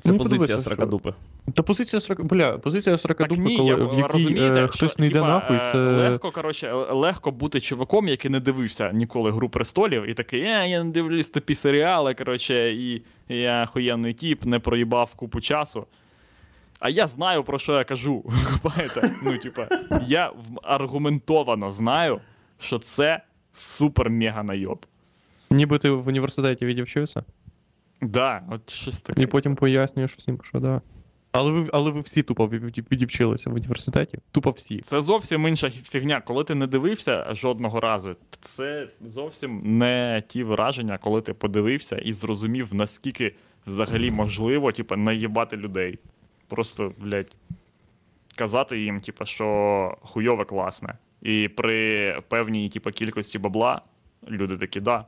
Це позиція сракадупи. Та позиція сракадупи, бля, позиція сракадупи, коли в якій хтось не йде нахуй, це... Легко, коротше, легко бути чуваком, який не дивився ніколи «Гру престолів» і такий, я не дивлюсь тупі серіали, коротше, і я охуєнний тіп, не проїбав купу часу. А я знаю, про що я кажу, купаєте? Ну, типа, я аргументовано знаю, що це супер-мега-найоб. Ніби ти в університеті відівчився? Да, от щось таке. І потім пояснюєш всім, що да. Але ви всі тупо відівчилися в університеті. Тупо всі. Це зовсім інша фігня. Коли ти не дивився жодного разу, це зовсім не ті враження, коли ти подивився і зрозумів, наскільки взагалі можливо, типа, наїбати людей. Просто, блядь, казати їм, типа, що хуйове класне. І при певній, типа, кількості бабла люди такі, да,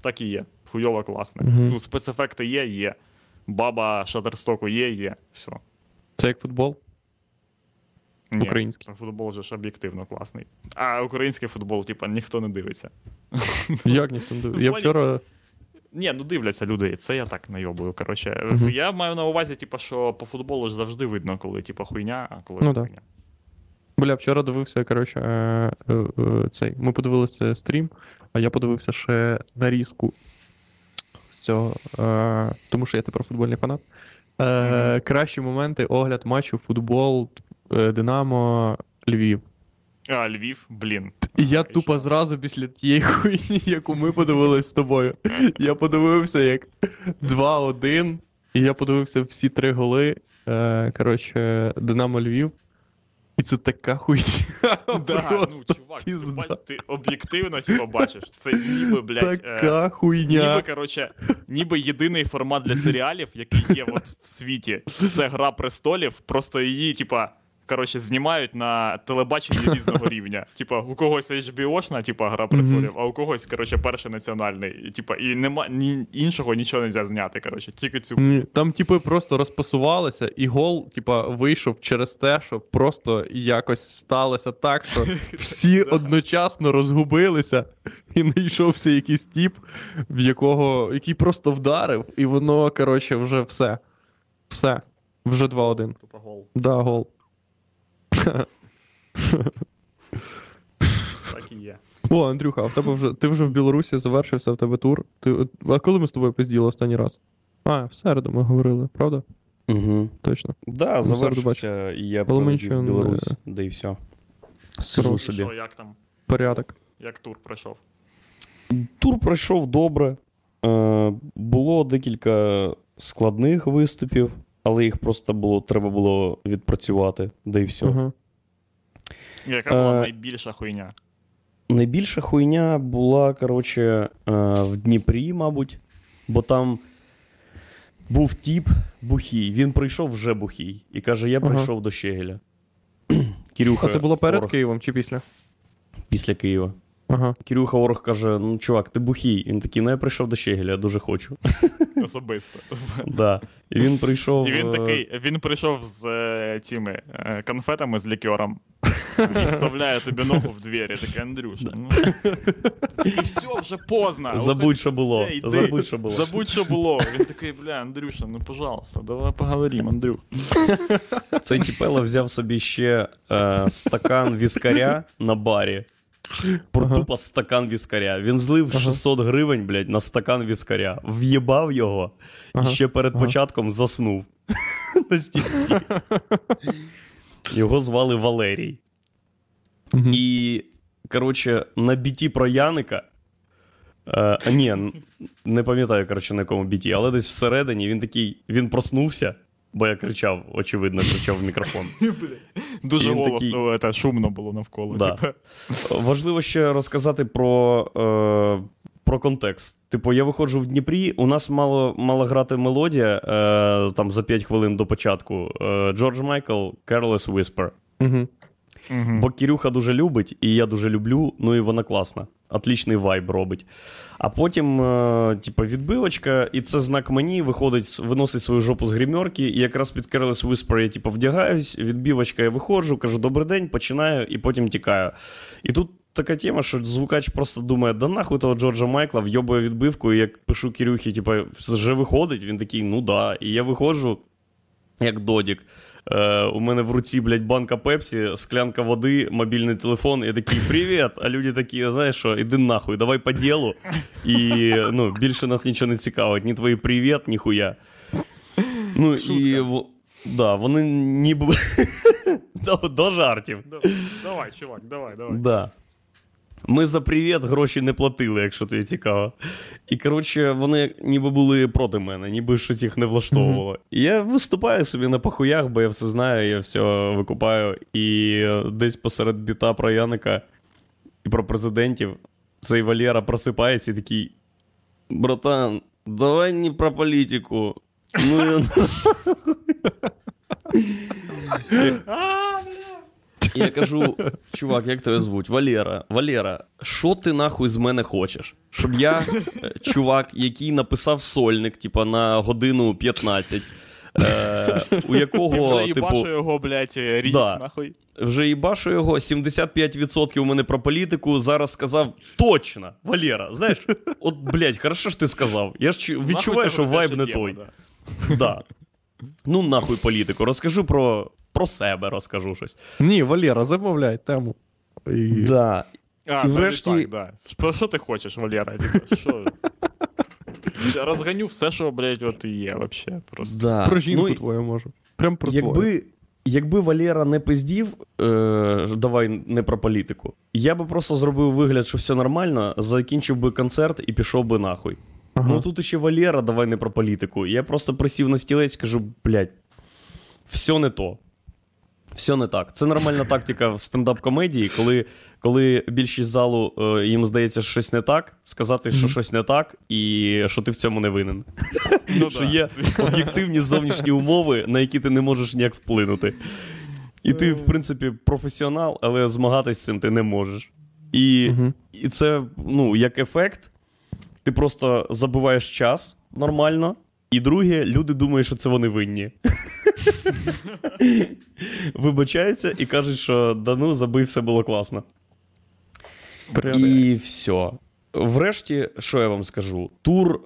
так і є. Хуйово класне. Ну, спецефекти є. Баба Шаттерстоку є. Все. Це як футбол? Ні, український. Футбол же ж об'єктивно класний. А український футбол, типа, ніхто не дивиться. Як ніхто не дивиться? Я вчора... Ні, ну дивляться люди. Це я так найобую, коротше. Я маю на увазі, типа, що по футболу ж завжди видно, коли, типа, хуйня, а коли хуйня. Так. Бля, вчора дивився, коротше, цей. Ми подивилися стрім, а я подивився ще нарізку. З цього, тому що я тепер футбольний фанат. Кращі моменти, огляд матчу, футбол, Динамо, Львів. А, Львів, блін. Я тупо зразу після тієї хуйні, яку ми подивилися з тобою. Я подивився як 2-1, і я подивився всі три голи. Коротше, Динамо, Львів. І це така хуйня. Да, ну, чувак, ти об'єктивно типу, бачиш, це ніби, блядь, така хуйня. Ніби єдиний формат для серіалів, який є от в світі. Це «Гра престолів», просто її, типа, коротше, знімають на телебаченні різного рівня. Типа, у когось HBO-шна, типа, «Гра престолів», а у когось, коротше, перший національний. Типа, і нема іншого нічого не можна зняти, коротше, тільки цю. Там, типи, просто розпасувалися, і гол, типа, вийшов через те, що просто якось сталося так, що всі одночасно розгубилися, і знайшовся якийсь тіп, який просто вдарив, і воно, коротше, вже все. Все. Вже 2-1. Тупа гол. Да, гол. Так і є. О, Андрюха, ти вже в Білорусі завершився, в тебе тур. А коли ми з тобою пизділи останній раз? А, в середу ми говорили, правда? Угу. Точно. Да, завершився, і я прилетів в Білорусь, да і все. Сижу собі. Що, як там? Порядок. Як тур пройшов? Тур пройшов добре. Було декілька складних виступів. Але їх просто треба було відпрацювати, да і все. Яка була найбільша хуйня? Найбільша хуйня була, коротше, в Дніпрі, мабуть. Бо там був тіп бухій. Він прийшов вже бухій. І каже, я прийшов до Щегеля. Кирюха, а це було перед Києвом чи після? Після Києва. Кирюха Орох каже, ну, чувак, ти бухій. Він такий, ну, я прийшов до Щегеля, я дуже хочу. Особисто. Да. І він прийшов... І він такий, він прийшов з цими конфетами з лікером. и вставляю тебе ногу в дверь. Я такая, Андрюша, ну... И все, уже поздно. Забудь, что было. Забудь, что было. Забудь, что было. Він такий, бля, Андрюша, ну, пожалуйста, давай поговорим, Андрюх. Цей тіпело взяв собі ще стакан віскаря на барі. Тупо стакан віскаря. Він злив 600 гривень, блядь, на стакан віскаря. В'єбав його і ще перед початком заснув на стільці. Його звали Валерій. І, коротше, на біті про Яника... Ні, не пам'ятаю, коротше, на якому біті, але десь всередині він такий... Він проснувся, бо я кричав, очевидно, кричав в мікрофон. Дуже голосно, це шумно було навколо. Важливо ще розказати про контекст. Типу, я виходжу в Дніпрі, у нас мала грати мелодія там за 5 хвилин до початку. Джордж Майкл, Careless Whisper. Бо Кирюха дуже любить, і я дуже люблю, ну і вона класна. Отлічний вайб робить. А потім, типу, відбивочка, і це знак мені, виходить, виносить свою жопу з гримерки, і якраз під Careless Whisper я, типу, вдягаюсь, відбивочка, я виходжу, кажу «добрий день», починаю, і потім тікаю. І тут така тема, що звукач просто думає, да нахуй того Джорджа Майкла, вйобує відбивку, і як пишу Кирюхі, типу, вже виходить, він такий, ну да. І я виходжу, як додік. У мене в руці, блядь, банка пепсі, склянка води, мобільний телефон, я такий, привіт, а люди такі, знаєш що, іди нахуй, давай по ділу, і, ну, більше нас нічого не цікавить, ні твої привіт, ніхуя. Ну, шутка. І, да, вони ніби, до жартів. Давай, чувак, давай. Да. Ми за привіт гроші не платили, якщо тобі цікаво. І, коротше, вони ніби були проти мене, ніби щось їх не влаштовувало. І я виступаю собі на пахуях, бо я все знаю, я все викупаю. І десь посеред біта про Яника і про президентів цей Валера просипається і такий, братан, давай не про політику. Ну я... І я кажу, чувак, як тебе звуть? Валера, що ти нахуй з мене хочеш? Щоб я, чувак, який написав сольник, типа, на годину 15, у якого, типу... Вже їбашу його, блядь, рік, нахуй. Вже їбашу його, 75% у мене про політику, зараз сказав, точно, Валера, знаєш, от, блядь, хорошо ж ти сказав, я ж відчуваю, що вайб не той. Да. Ну, нахуй політику, розкажу про себе розкажу щось. Ні, Валера, замовляй тему. Да. І врешті... Так, да. Про що ти хочеш, Валера? Що? Розганю все, що, блядь, от і є, вообще. Просто. Да. Про жінку твою можу. Прям про твою. Якби Валера не пиздів, давай не про політику, я би просто зробив вигляд, що все нормально, закінчив би концерт і пішов би нахуй. Ага. Ну тут ще Валера, давай не про політику. Я просто присів на стілець, кажу, блядь, все не то. Все не так. Це нормальна тактика в стендап-комедії, коли більшість залу їм здається, що щось не так, сказати, що щось не так, і що ти в цьому не винен. Ну, що є об'єктивні зовнішні умови, на які ти не можеш ніяк вплинути. І ти, в принципі, професіонал, але змагатись з цим ти не можеш. І це, ну, як ефект, ти просто забиваєш час нормально, і друге, люди думають, що це вони винні. Вибачаються і кажуть, що да ну, забив, все було класно. І все. Врешті, що я вам скажу? Тур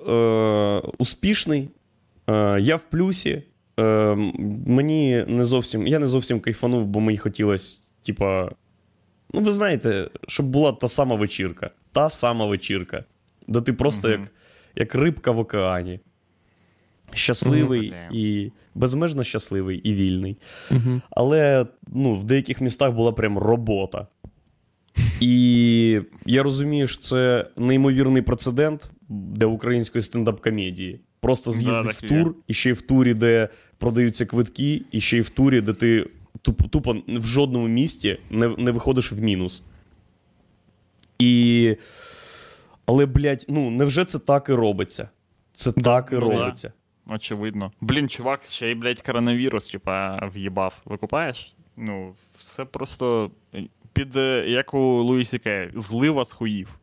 успішний, я в плюсі. Мені не зовсім, я не зовсім кайфанув, бо мені хотілося, типа, ну ви знаєте, щоб була та сама вечірка. Та сама вечірка. Де ти просто як рибка в океані. Щасливий і безмежно щасливий і вільний. Але, ну, в деяких містах була прям робота. І я розумію, що це неймовірний прецедент для української стендап-комедії. Просто з'їздити в тур, і ще й в турі, де продаються квитки, і ще й в турі, де ти тупо в жодному місті не виходиш в мінус. І... Але, блядь, ну, невже це так і робиться? Це так і робиться. Очевидно. Блін, чувак, ще й, блядь, коронавірус, типа, в'їбав. Викупаєш? Ну, все просто під, як у Луїсі Кей, злива з хуїв.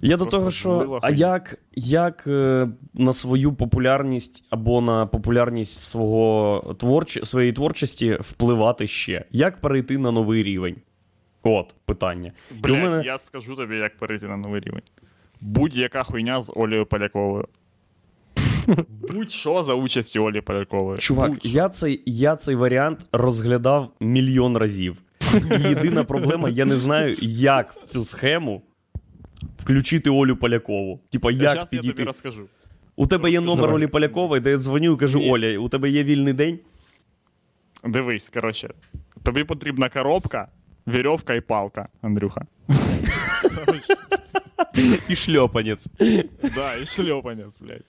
Я до того, що, а як на свою популярність або на популярність своєї творчості впливати ще? Як перейти на новий рівень? От, питання. Бля, мене... я скажу тобі, як перейти на новий рівень. Будь-яка хуйня з Олею Поляковою. Будь-що за участі Олі Полякової. Чувак, я цей варіант розглядав мільйон разів. І єдина проблема, я не знаю, як в цю схему включити Олю Полякову. Типа, як зараз підійти? Я тобі розкажу. У тебе є номер Олі Полякової, де я дзвоню і кажу: Оля, у тебе є вільний день? Дивись, коротше. Тобі потрібна коробка, вірьовка і палка, Андрюха. І шльопанець. Да, і шльопанець, блядь.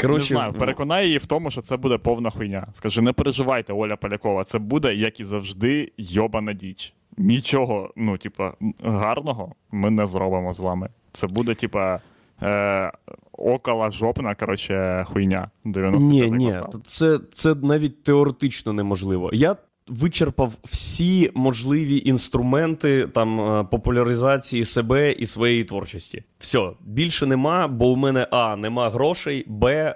Короче, не знаю, переконай її в тому, що це буде повна хуйня. Скажи, не переживайте, Оля Полякова, це буде, як і завжди, йобана діч. Нічого, ну, типа, гарного ми не зробимо з вами. Це буде, типа, около-жопна, короче, хуйня. Ні, це навіть теоретично неможливо. Я вичерпав всі можливі інструменти там популяризації себе і своєї творчості. Все, більше нема, бо у мене а, нема грошей, б,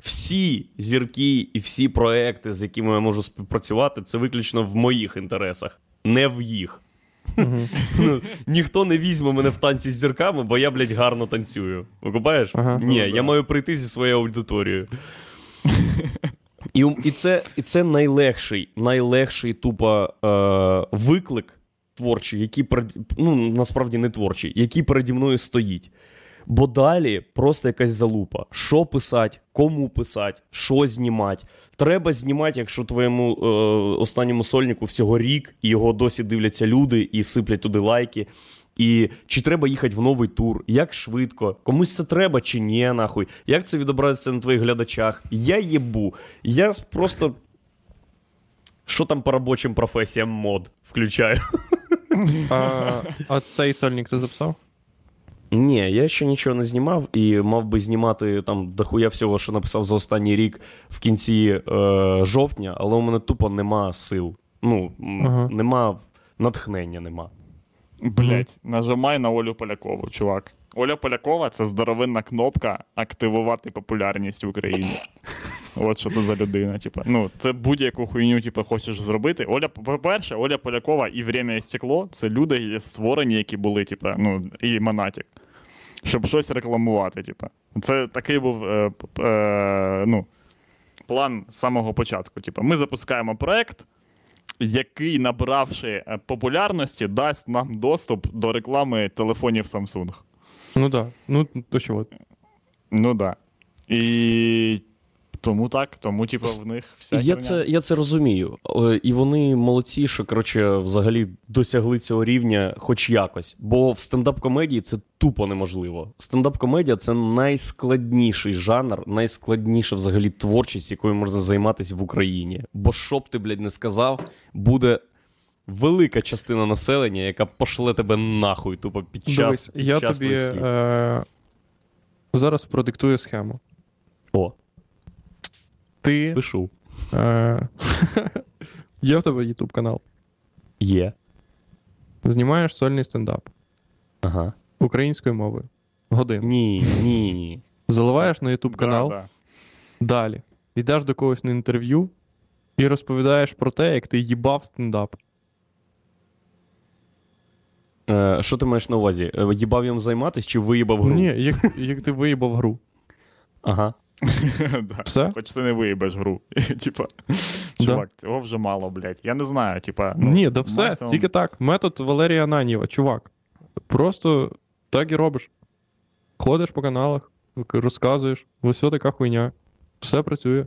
всі зірки і всі проекти, з якими я можу співпрацювати, це виключно в моїх інтересах, не в їх. Ніхто не візьме мене в танці з зірками, бо я, блядь, гарно танцюю. Викупаєш? Ні, я маю прийти зі своєю аудиторією. І це найлегший тупо виклик творчий, який, ну, насправді не творчий, який переді мною стоїть. Бо далі просто якась залупа. Що писати, кому писати, що знімати. Треба знімати, якщо твоєму останньому сольнику всього рік, і його досі дивляться люди, і сиплять туди лайки. І чи треба їхати в новий тур, як швидко, комусь це треба чи ні, нахуй, як це відобразиться на твоїх глядачах, я єбу, я просто, що там по робочим професіям мод, включаю. А цей сольник ти записав? Ні, я ще нічого не знімав і мав би знімати там дохуя всього, що написав за останній рік в кінці жовтня, але у мене тупо нема сил, ну, нема, натхнення нема. Блять, нажимай на Олю Полякову, чувак. Оля Полякова — це здоровенна кнопка активувати популярність в Україні. От що це за людина, типа. Ну, це будь-яку хуйню, типа, хочеш зробити. Оля, по-перше, Оля Полякова і «Время і стекло» — це люди створені, які були, типа, ну, і «Монатік», щоб щось рекламувати, типа. Це такий був, ну, план з самого початку, типа. Ми запускаємо проект, який, набравши популярності, дасть нам доступ до реклами телефонів Samsung. Ну да. Ну, то чого? Ну да. І тому так, тому типу в них вся херня. Я це розумію. І вони молодці, що, коротше, взагалі досягли цього рівня хоч якось. Бо в стендап-комедії це тупо неможливо. Стендап-комедія — це найскладніший жанр, найскладніша взагалі творчість, якою можна займатися в Україні. Бо що б ти, блядь, не сказав, буде велика частина населення, яка пошле тебе нахуй тупо під час. Дивись, я тобі зараз продиктую схему. О. Ти... Пишу. Є в тебе Ютуб канал? Є. Знімаєш сольний стендап. Ага. Українською мовою. Годин. Ні. Заливаєш на Ютуб канал. Да. Далі. Йдеш до когось на інтерв'ю і розповідаєш про те, як ти їбав стендап. Що ти маєш на увазі? Їбав їм займатися чи виїбав гру? Ні, як ти виїбав гру. Ага. Да. Хоч ти не виїбеш гру. Типа, чувак, цього вже мало, блядь. Я не знаю, типа... Ну, ні, да все, максимум... тільки так. Метод Валерія Ананьєва, чувак. Просто так і робиш. Ходиш по каналах, розказуєш. Ось така хуйня. Все працює.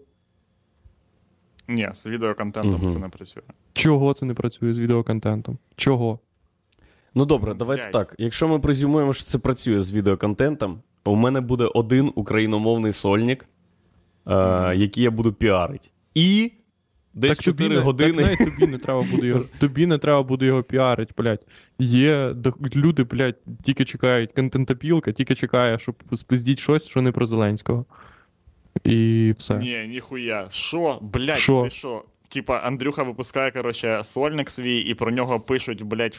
Ні, з відеоконтентом це не працює. Чого це не працює з відеоконтентом? Чого? Ну добре, давайте так. Якщо ми презюмуємо, що це працює з відеоконтентом, у мене буде один україномовний сольник, який я буду піарити. І десь 4 години... Так тобі не треба буде його піарити, блядь. Є люди, блядь, тільки чекають, контентопілка тільки чекає, щоб спиздіть щось, що не про Зеленського. І все. Ні, ніхуя. Що? Блядь, ти що? типа, Андрюха випускає, короче, сольник свій, і про нього пишуть, блядь,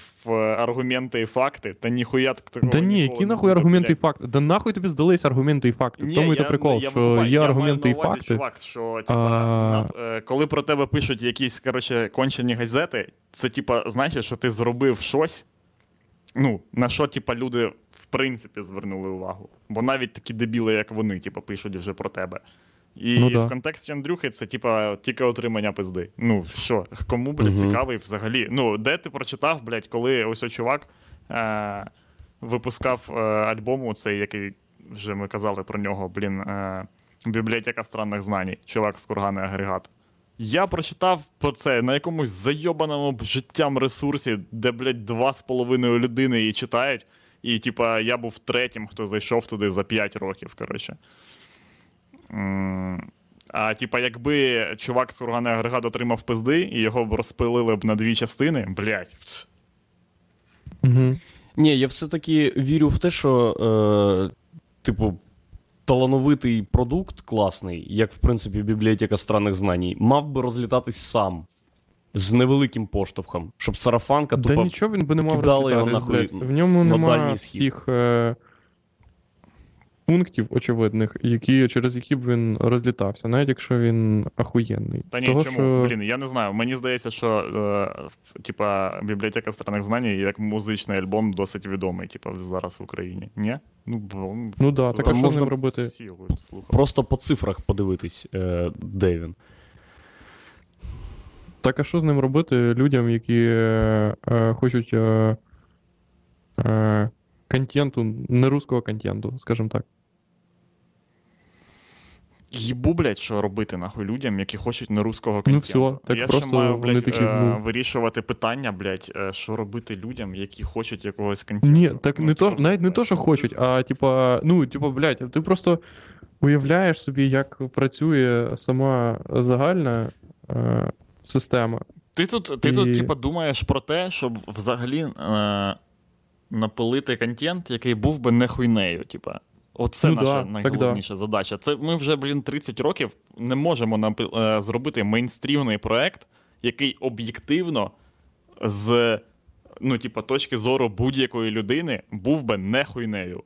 аргументи і факти. Та ніхуя такого. Та ні, які нахуй аргументи і факти? Да нахуй тобі здались аргументи і факти? В тому і то прикол, що є аргументи і факти. Чувак, що, типа, коли про тебе пишуть якісь, короче, кончені газети, це, типа, значить, що ти зробив щось, ну, на що, типа, люди, в принципі, звернули увагу. Бо навіть такі дебіли, як вони, типа, пишуть вже про тебе. І ну, да. В контексті Андрюхи це, типа, тільки отримання пизди. Ну, що? Кому, блядь, цікавий взагалі? Ну, де ти прочитав, блядь, коли ось чувак випускав альбому цей, який вже ми казали про нього, блін, «Бібліотека странних знань», чувак з кургана агрегат. Я прочитав про це на якомусь зайобаному життям ресурсі, де, блядь, 2,5 людини її читають. І, типа, я був третім, хто зайшов туди за 5 років, коротше. А, типа, якби чувак з кургана агрегат отримав пизди, і його б розпилили б на дві частини, блядь. Угу. Ні, я все-таки вірю в те, що, типу, талановитий продукт класний, як, в принципі, «Бібліотека странних знань», мав би розлітатись сам. З невеликим поштовхом. Щоб сарафанка тупо да нічого він би не мав розлітати. В ньому немає всіх пунктів очевидних, які, через які б він розлітався, навіть якщо він ахуєнний. Та ні, того, чому? Що... Блін, я не знаю. Мені здається, що типа, «Бібліотека странних знань» як музичний альбом досить відомий, типа, зараз в Україні. Ні? Ну да, так, а що з ним робити? Просто по цифрах подивитись, де він. Так, а що з ним робити людям, які хочуть контенту, не руського контенту, скажімо так? Їбу, блядь, що робити, нахуй, людям, які хочуть не руського контенту? Ну все, так я просто ще маю, блядь, такі, вирішувати питання, блядь, що робити людям, які хочуть якогось контенту? Ні, так ну, не то, навіть не то, що хочуть, а типа, ну, типа, блядь, ти просто уявляєш собі, як працює сама загальна система. Ти тут типа, думаєш про те, щоб взагалі напилити контент, який був би не хуйнею. Типа. Оце ну, наша найголовніша задача. Це ми вже, блін, 30 років не можемо зробити мейнстрімний проект, який об'єктивно з, ну, типа, точки зору будь-якої людини був би не хуйнею.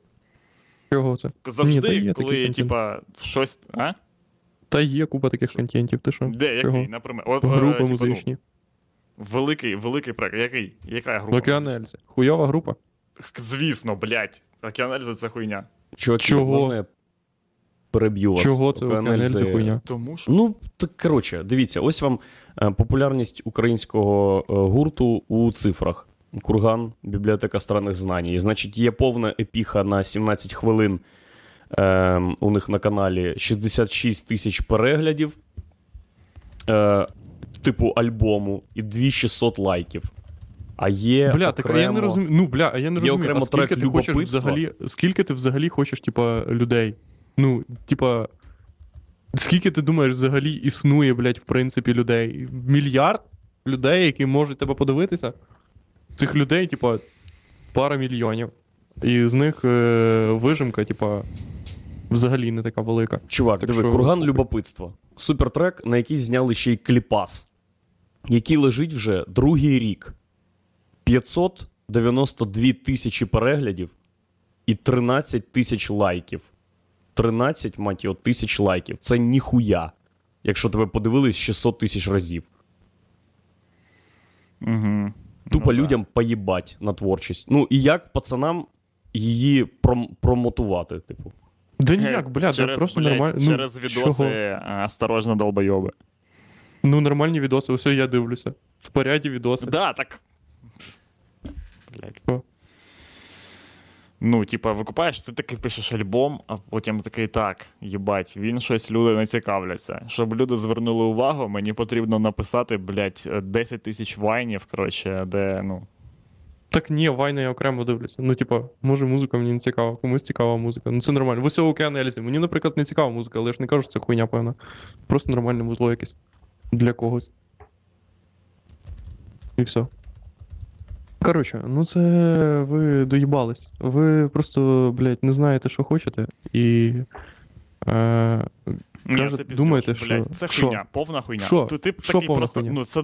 Чого це? Завжди, ні, коли, типа, щось... А? Та є купа таких контентів, ти що? Де, який, наприклад? Групи музичні. Великий проект. Який? Яка група? Океанельси. Хуйова група? Звісно, блядь. Океанельси — це хуйня. Чого? Я переб'ю вас. Чого це Океанельси хуйня? Тому що... Ну, так, коротше, дивіться. Ось вам популярність українського гурту у цифрах. Курган, «Бібліотека странних знань». І, значить, є повна епіха на 17 хвилин. У них на каналі 66 тисяч переглядів, типу альбому, і 2600 лайків. А є бля, окремо... Так, я не розумію, ну, бля, я не розумію, а скільки ти хочеш взагалі, типа, людей? Ну, типа, скільки ти думаєш взагалі існує, блядь, в принципі, людей? Мільярд людей, які можуть тебе подивитися? Цих людей, типа, пара мільйонів. І з них вижимка, типа, взагалі не така велика. Чувак, так диви, що... «Курган любопитства». Супертрек, на який зняли ще й кліпас, який лежить вже другий рік. 592 тисячі переглядів і 13 тисяч лайків. 13, мать його, тисяч лайків. Це ніхуя, якщо тебе подивились 600 тисяч разів. Угу. Тупо ну, людям поїбать на творчість. Ну, і як пацанам її промотувати, типу. Да ніяк, блядь, просто нормально. Через ну, відоси осторожно долбойоби. Ну, нормальні відоси, усе я дивлюся. В поряді відоси. Да, так. Блядь. Ну, типа, викупаєш, ти такий пишеш альбом, а потім такий так, їбать, він щось люди не цікавляться. Щоб люди звернули увагу, мені потрібно написати, блядь, 10 тисяч вайнів, коротше, де, ну... Так ні, вайни я окремо дивлюся. Ну, типа, може музика мені не цікава, комусь цікава музика. Ну, це нормально. В усьому Океанельзі. Мені, наприклад, не цікава музика, але я ж не кажу, що це хуйня, певна. Просто нормальне музло якесь. Для когось. І все. Коротше, ну це ви доїбались. Ви просто, блядь, не знаєте, що хочете, і Ні, це думаєте, що... Це хуйня, повна хуйня. Ну, це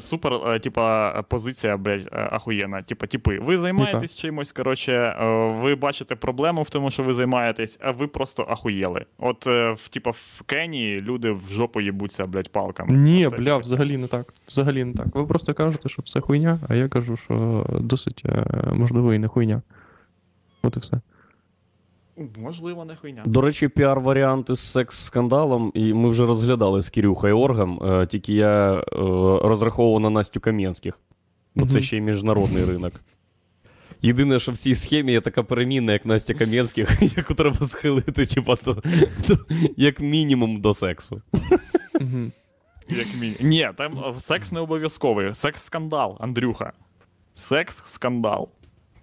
супер, типа, позиція, блядь, ахуєна. Типа, типи, ви займаєтесь чимось, коротше, ви бачите проблему в тому, що ви займаєтесь, а ви просто ахуєли. От, типа, в Кенії люди в жопу їбуться, блядь, палками. Ні, бля, взагалі не так. Взагалі не так. Ви просто кажете, що все хуйня, а я кажу, що досить, можливо, і не хуйня. От і все. Можливо, не хуйня. До речі, піар-варіанти з секс-скандалом, і ми вже розглядали з Кирюха і Оргом, тільки я розраховував на Настю Каменських. Бо це ще й міжнародний ринок. Єдине, що в цій схемі є така перемінна, як Настя Каменських, яку треба схилити, типа, як мінімум до сексу. Ні, там секс не обов'язковий. Секс-скандал, Андрюха. Секс-скандал.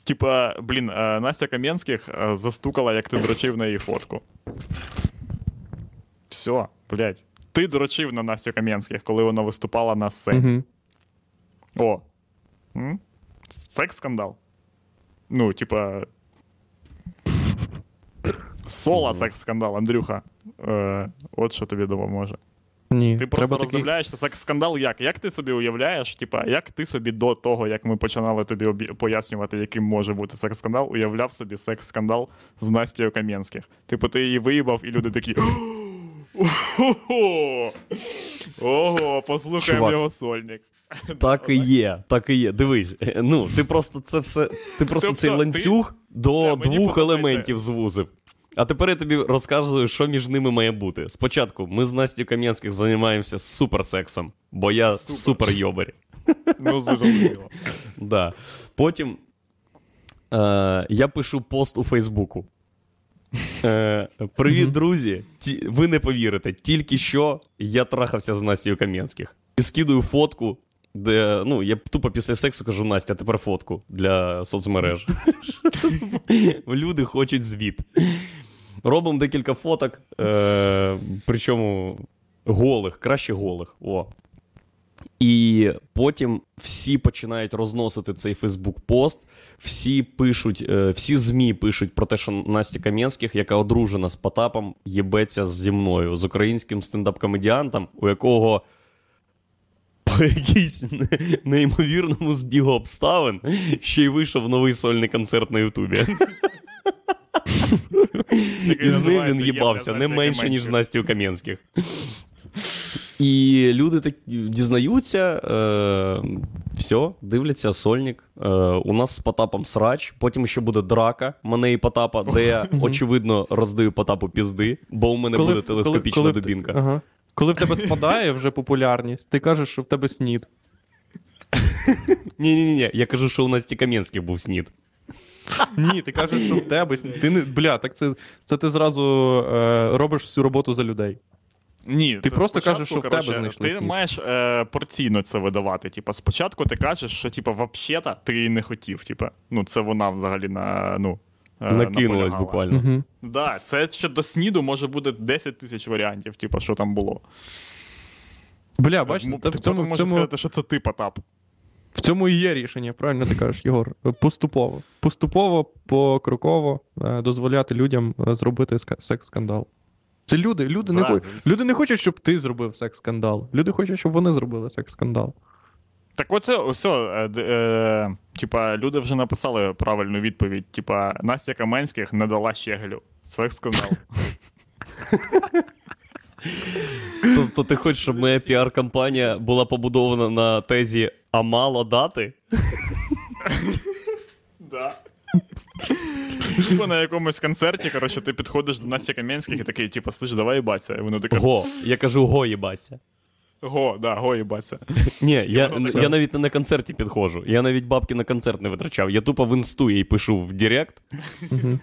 Типа, блін, Настя Каменських застукала, як ти дрочив на її фотку. Все, блядь. Ти дрочив на Настю Каменських, коли вона виступала на сцені. О. Секс-скандал. Ну, типа... Соло секс-скандал, Андрюха. От що тобі допоможе. Ні, ти просто роздивляєшся секс-скандал як? Як ти собі уявляєш, типа, як ти собі до того, як ми починали тобі пояснювати, яким може бути секс-скандал, уявляв собі секс-скандал з Настею Каменських? Типу, ти її виїбав, і люди такі... Ого, послухаємо його сольник. Так і є, так і є. Дивись, ну, ти просто це все, ти просто цей ланцюг до двох елементів звузив. А тепер я тобі розказую, що між ними має бути. Спочатку ми з Настю Кам'янських займаємося суперсексом, бо я супер-йобер. Ну, зрозуміло. Да. Потім я пишу пост у Фейсбуку. Привіт, друзі, ви не повірите, тільки що я трахався з Настю Кам'янських. І скидую фотку, де, ну, я тупо після сексу кажу: Настя, а тепер фотку для соцмереж. Люди хочуть звіт. Робимо декілька фоток, причому голих, краще голих. О. І потім всі починають розносити цей Фейсбук-пост, всі пишуть, всі ЗМІ пишуть про те, що Настя Кам'янських, яка одружена з Потапом, єбеться зі мною, з українським стендап-комедіантом, у якого по якійсь неймовірному збігу обставин ще й вийшов новий сольний концерт на Ютубі. І з ним він їбався не менше, ніж з Настю Кам'янських. І люди так дізнаються, все, дивляться сольник. У нас з Потапом срач, потім ще буде драка мене і Потапа, де я, очевидно, роздаю Потапу пізди, бо у мене буде телескопічна дубінка. Коли в тебе спадає вже популярність, ти кажеш, що в тебе снід. Ні-ні-ні, я кажу, що у Насті Кам'янських був снід. Ні, ти кажеш, що в тебе снід. Ти не... Бля, так це ти зразу робиш всю роботу за людей. Ні, ти просто кажеш, що в тебе знайшли снід. Ти маєш порційно це видавати. Типа, спочатку ти кажеш, що типа, взагалі-то ти не хотів. Типа, ну, це вона взагалі на... Ну, накинулась буквально. Так, да, це ще до сніду може буде 10 тисяч варіантів, типу, що там було. Бля, бачите, ти можеш сказати, що це ти, Потап. В цьому і є рішення, правильно ти кажеш, Єгор? Поступово. Поступово, покроково дозволяти людям зробити секс-скандал. Це люди. Люди не хочуть, щоб ти зробив секс-скандал. Люди хочуть, щоб вони зробили секс-скандал. Так оце, все, типа, люди вже написали правильну відповідь, типа, Настя Каменських не дала Щегелю. Секс-скандал. Тобто ти хочеш, щоб моя піар-кампанія була побудована на тезі «А мало дати»? Так. Типа на якомусь концерті, коротше, ти підходиш до Насті Каменських і такий, типа, слиш, давай їбаться. І воно таке... Го. Я кажу, го їбаться. Го, да, го їбаться. Ні, я навіть не на концерті підходжу. Я навіть бабки на концерт не витрачав. Я тупо в інсту їй пишу в директ.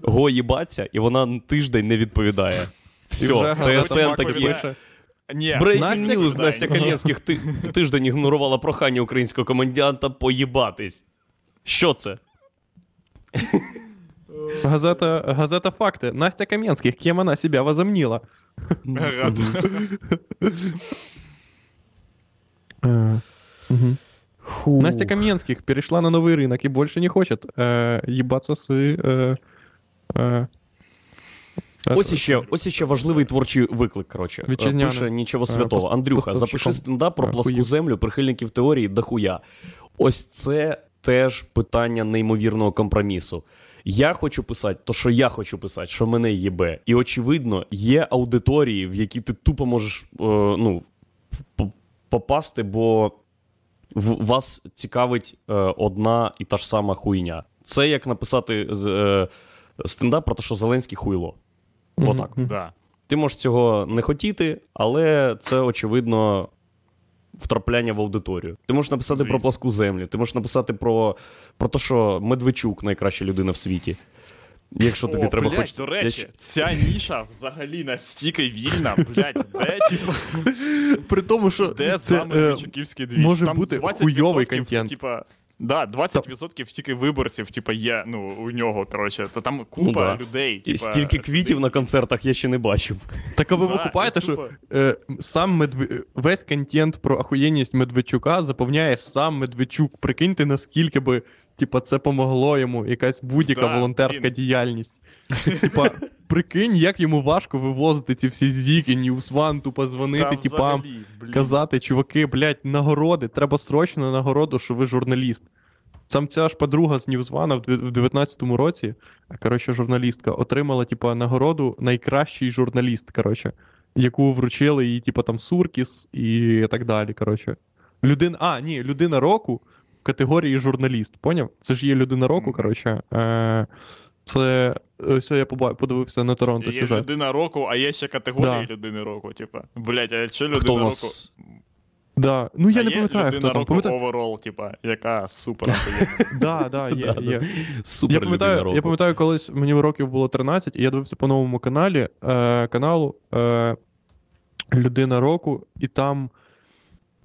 Го їбаться, і вона тиждень не відповідає. Все, ТСН такі. Breaking news, Настя Кам'янських тиждень ігнорувала прохання українського комендіанта поїбатись. Що це? Газета «Факти». Настя Кам'янських, ким вона себе возомнила? Настя Кам'янських перешла на новый рынок и больше не хочет ебаться с Ось іще важливий творчий виклик, коротше. Пише нічого святого. Андрюха, запиши стендап про пласку землю, прихильників теорії дохуя. Ось це теж питання неймовірного компромісу. Я хочу писати то, що я хочу писати, що мене їбе. І, очевидно, є аудиторії, в які ти тупо можеш попасти, бо вас цікавить одна і та ж сама хуйня. Це як написати стендап про те, що Зеленський хуйло. Отак. Да. Ти можеш цього не хотіти, але це, очевидно, втрапляння в аудиторію. Ти можеш написати про пласку землю, ти можеш написати про те, що Медведчук найкраща людина в світі. Якщо тобі треба хоч... До речі, ця ніша взагалі настільки вільна, блядь, де, типу... При тому, що де це, саме Медведчуківський двіж? Може там бути хуйовий контент. Типа... Да, 20% тільки виборців, типа, є, ну, у нього, коротше, то там купа людей. Типа, стільки квітів на концертах я ще не бачив. Так, а ви викупаєте, що весь контент про ахуєнність Медведчука заповняє сам Медведчук. Прикиньте, наскільки би, типа, це помогло йому, якась будь-яка волонтерська діяльність. Типа, прикинь, як йому важко вивозити ці всі зіки, Ньюсван, тупо дзвонити тіпам, казати, чуваки, блядь, нагороди, треба срочно нагороду, що ви журналіст. Сам ця ж подруга з Ньюсвана в 19-му році, коротше, журналістка, отримала, типа, нагороду «Найкращий журналіст», коротше, яку вручили їй, типа, там, Суркіс і так далі, коротше. Людина року в категорії журналіст, поняв? Це ж є людина року, коротше. Це... Ось я подивився на Торонто є сюжет. Є людина року, а є ще категорії людини року, типа. Блять, а що людина року? Да. Ну я не пам'ятаю, хто там. Людина року оверол, типа, яка супер. Да, є. Супер людина року. Я пам'ятаю, колись мені років було 13, і я дивився по новому каналу «Людина року», і там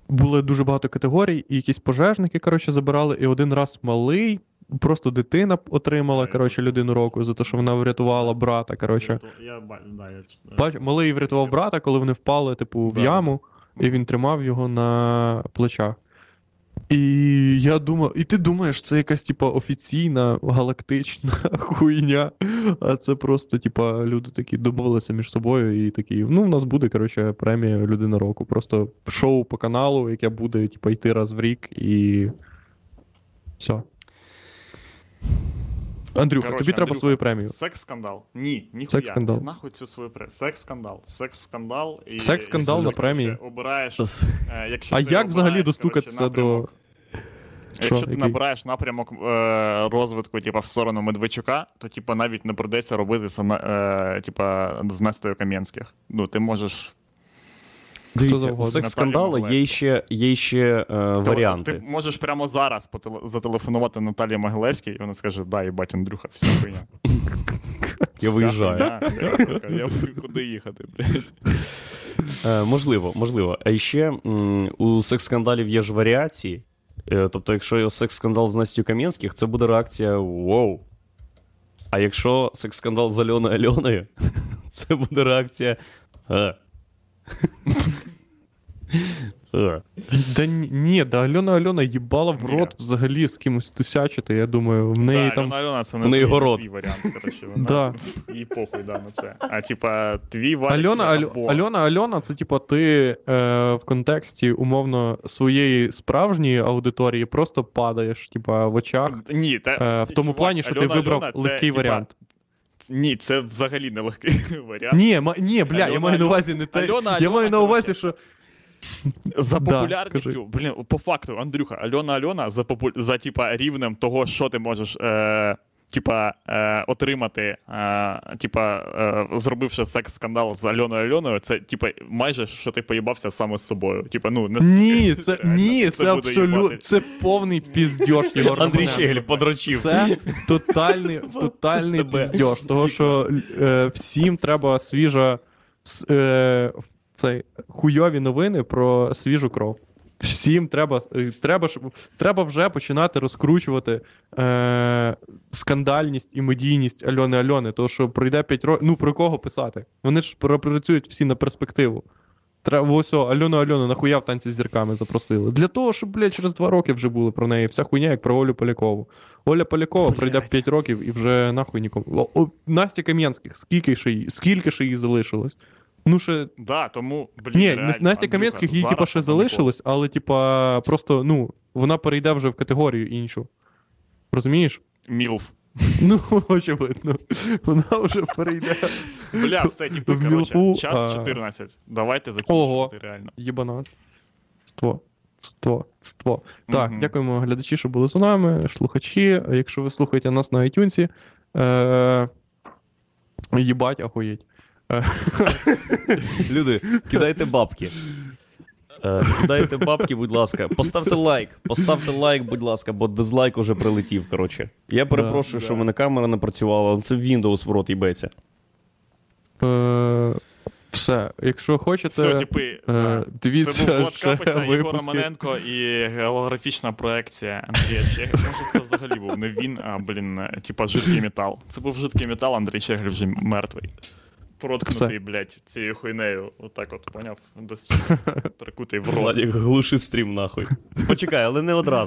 було дуже багато категорій, і якісь пожежники, коротше, забирали, і один раз малий, просто дитина отримала, коротше, людину року за те, що вона врятувала брата, коротше. Малий врятував брата, коли вони впали, типу, в яму, і він тримав його на плечах. І я думав, і ти думаєш, це якась, типа, офіційна, галактична хуйня, а це просто, типа, люди такі домовилися між собою і такі, ну, в нас буде, коротше, премія людина року, просто шоу по каналу, яке буде, типа, йти раз в рік, і все. Андрюха, короче, тобі треба свою премію. Секс-скандал. Ні, ніхуя. Нахуй цю свою премію. Секс-скандал. Секс-скандал. І секс-скандал на премії. Обираєш, якщо а як взагалі достукатися до... Якщо ти набираєш напрямок розвитку, типа, в сторону Медведчука, то, типа, навіть не придеться робити типа, з Настею Каменських. Ну, ти можеш... Дивіться, у секс-скандалу є ще варіанти. Ти можеш прямо зараз зателефонувати Наталії Могилевській, і вона скаже, да, їбать, Андрюха, вся хуйня. Я виїжджаю. Я куди їхати, блядь. Можливо. А ще у секс-скандалів є ж варіації. Тобто, якщо секс-скандал з Настю Кам'янських, це буде реакція «Воу». А якщо секс-скандал з Альоною Альоною, це буде реакція Да ні, да Альона їбала в рот взагалі з кимось тусячити, я думаю, в неї там... Альона, це не твій варіант, коротше, вона їй похуй, да, на це. А типа, твій варіант це Альона, це типа ти в контексті, умовно, своєї справжньої аудиторії просто падаєш, типа, в очах. Ні, в тому плані, що ти вибрав легкий варіант. Ні, це взагалі не легкий варіант. Ні, бля, Альона, я маю на увазі не те. Я маю на увазі, що... За популярністю, блін, по факту, Андрюха, Альона за, типа, рівнем того, що ти можеш, типа, отримати, типа, зробивши секс-скандал з Альоною Альоною, це, типа, майже, що ти поїбався саме з собою. Типа, ну, не... Ні, це абсолютно, це повний піздьош. Андрій Щегель подрочив. Це тотальний піздьош, того, що всім треба свіжа, це хуйові новини про свіжу кров. Всім треба вже починати розкручувати скандальність і медійність Альони Альони, тому що пройде 5 років, ну про кого писати? Вони ж працюють всі на перспективу. Ось, Альону Альону нахуя в танці з зірками запросили. Для того, щоб, блядь, через 2 роки вже було про неї. Вся хуйня, як про Олю Полякову. Оля Полякова пройде 5 років і вже нахуй нікому. Настя Каменських, скільки ще її залишилось? Ну, ще... Да, тому, блін, ні, реально, Настя Каменських їй, типа, ще залишилось, але, типа, просто, ну, вона перейде вже в категорію іншу. Розумієш? Мілф. Ну, очевидно. Вона вже перейде. Бля, все, типу, короче, час 14. Давайте закінчувати, реально. Єбанатство. Ство. Так, дякуємо глядачі, що були з нами, слухачі. Якщо ви слухаєте нас на iTunes, їбать, ахуєть. Люди, кидайте бабки. Кидайте бабки, будь ласка. Поставте лайк, будь ласка, бо дизлайк уже прилетів, коротше. Я перепрошую, що в мене камера не працювала, це Windows в рот їбеться. Все, якщо хочете, все, типи, дивіться. Це був Влад Капиця, Юр Романенко і голографічна проекція Андрія Щегеля. Це взагалі був не він, а, блін, типа жидкий метал. Це був жидкий метал, Андрій Щегель вже мертвий. Проткнутий, блядь, цією хуйнею. Отак от, поняв? Досить. Перекутий в рот. Владик, глуши стрім, нахуй. Почекай, але не одразу.